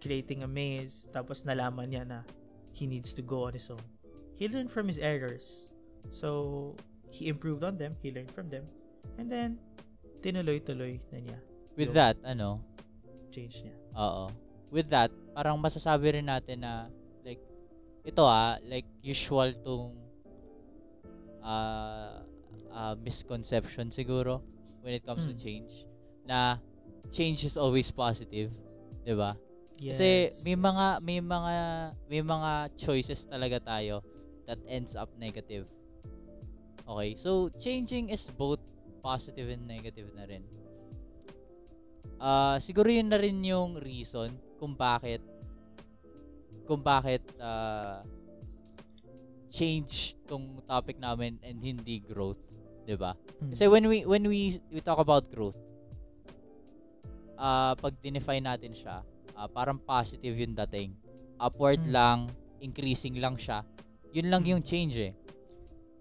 creating a maze, tapos nalaman niya na he needs to go on his own. He learned from his errors. So, he improved on them, he learned from them, and then, tinuloy-tuloy na niya. With yung that, ano? Change niya. Oo. With that, parang masasabi rin natin na, like, ito ah, like, usual tong uh, uh, misconception siguro when it comes mm. to change, na change is always positive, di ba? Yes. Kasi may mga, may mga, may mga choices talaga tayo that ends up negative. Okay, so changing is both positive and negative na rin. Uh, siguro yun na rin yung reason kung bakit kung bakit uh, change tong topic namin and hindi growth, 'di ba? Mm-hmm. Kasi when we when we we talk about growth, uh, pag define natin siya, uh, parang positive yung dating. Upward mm-hmm. lang, increasing lang siya. Yun lang yung change eh.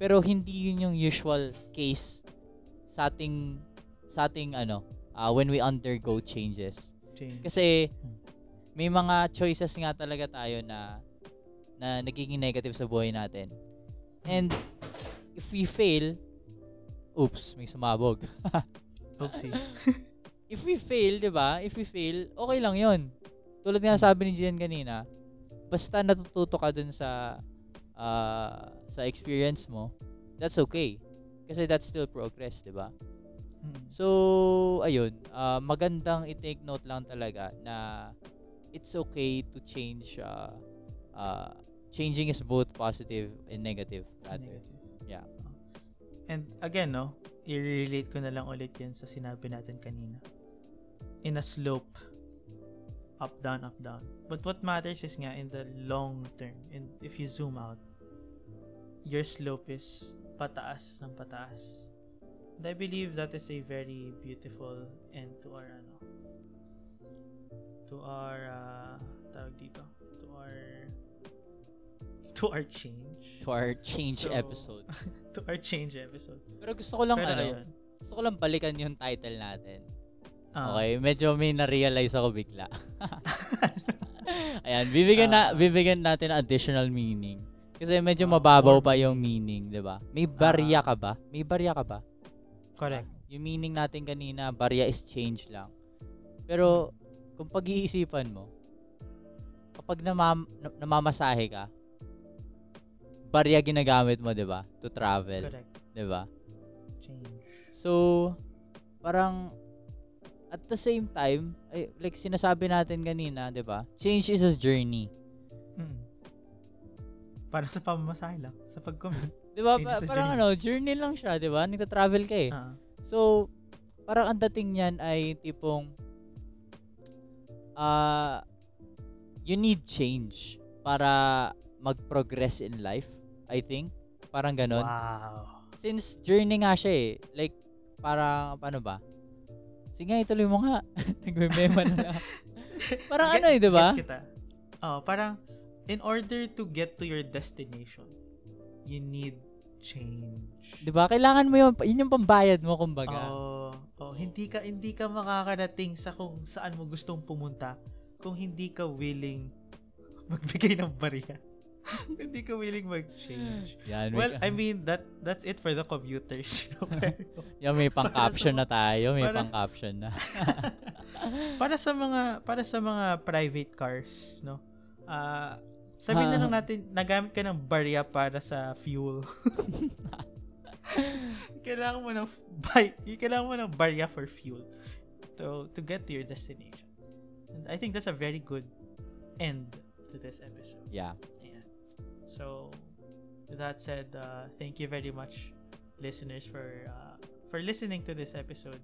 Pero hindi yun yung usual case sa ating sa ating ano, uh, when we undergo changes. Change. Kasi may mga choices nga talaga tayo na na nagiging negative sa buhay natin. And if we fail, oops, may sumabog. Oopsie. If we fail, di ba? If we fail, okay lang yun. Tulad nga sabi ni Gian kanina, basta natututo ka dun sa uh, sa experience mo, that's okay. Kasi that's still progress, di ba? So, ayun, uh, magandang i-take note lang talaga na it's okay to change. Uh, uh, changing is both positive and negative. Rather. Negative. Yeah. And again, no, i-relate ko na lang ulit yan sa sinabi natin kanina. In a slope, up, down, up, down. But what matters is nga in the long term, and if you zoom out, your slope is pataas ng pataas. And I believe that is a very beautiful end to our ano, to our uh, tawag dito to our to our change to our change so, episode to our change episode pero gusto ko lang pero, ano ayun. Gusto ko lang balikan yung title natin uh, okay medyo may na-realize ako bigla ayan bibigyan uh, na bibigyan natin additional meaning kasi medyo uh, mababaw pa yung meaning di ba may barya uh, ka ba may barya ka ba correct uh, yung meaning natin kanina barya is change lang pero kung pag-iisipan mo, kapag namam- namamasahe ka, barya ginagamit mo, di ba? To travel. Correct. Di ba? Change. So, parang, at the same time, ay, like sinasabi natin kanina, di ba? Change is a journey. Mm. Parang sa pamamasahe lang, sa pag-commute. Di ba? Pa- parang ano, journey lang siya, di ba? Nagta-travel ka eh. Uh-huh. So, parang ang dating niyan ay tipong, Uh, you need change para mag-progress in life, I think. Parang ganun. Wow. Since journey nga siya eh. Like, parang, paano ba? Sige, ituloy mo nga. Nagme-mema na lang. Parang get, ano eh, diba? Gets kita. Oh, parang, in order to get to your destination, you need change. Diba? Kailangan mo yun. Yun yung pambayad mo, kumbaga. Oh. Oh, hindi ka hindi ka makakarating sa kung saan mo gustong pumunta kung hindi ka willing magbigay ng barya. Hindi ka willing mag-change. Yan, well, I mean that that's it for the commuters, you know. Yeah, may pang-caption na tayo, may para, pang-caption na. Para sa mga para sa mga private cars, no. Ah, uh, sabihin na lang natin nagamit ka ng barya para sa fuel. Kailangan mo ng buy, kailangan mo ng barya for fuel to to get to your destination. And I think that's a very good end to this episode. Yeah. Yeah. So with that said, uh, thank you very much, listeners, for uh, for listening to this episode.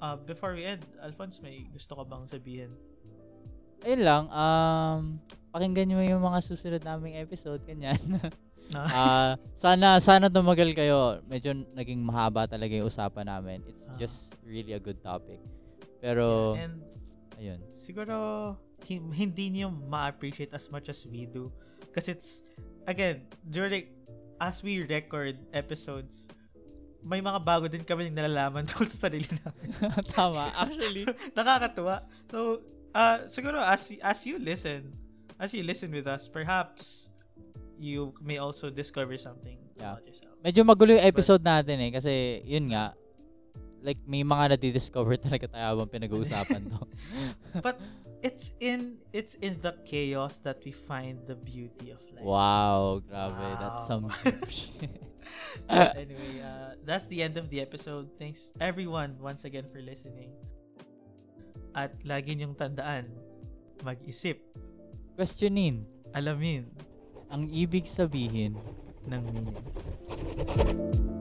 Uh, before we end, Alphonse, may gusto ka bang sabihin? Ayun lang. Um, pakinggan nyo yung mga susunod naming episode, ganyan. uh, sana sana tumagal kayo. Medyo naging mahaba talaga yung usapan namin. It's uh, just really a good topic. Pero yeah, and ayun. Siguro hindi niyo ma-appreciate as much as we do because it's again, during as we record episodes, may mga bago din kami ng nalalaman tungkol sa sarili namin. Tama, actually. Nakakatuwa. So, uh, siguro as as you listen, as you listen with us, perhaps you may also discover something yeah. about yourself. Medyo magulo yung episode But, natin eh kasi yun nga like may mga na-discover talaga tayo habang pinag-uusapan 'to. But it's in it's in the chaos that we find the beauty of life. Wow, grabe. Wow. That's some shit. But anyway, uh, that's the end of the episode. Thanks everyone once again for listening. At lagi niyong tandaan, mag-isip, questionin, alamin ang ibig sabihin ng meaning.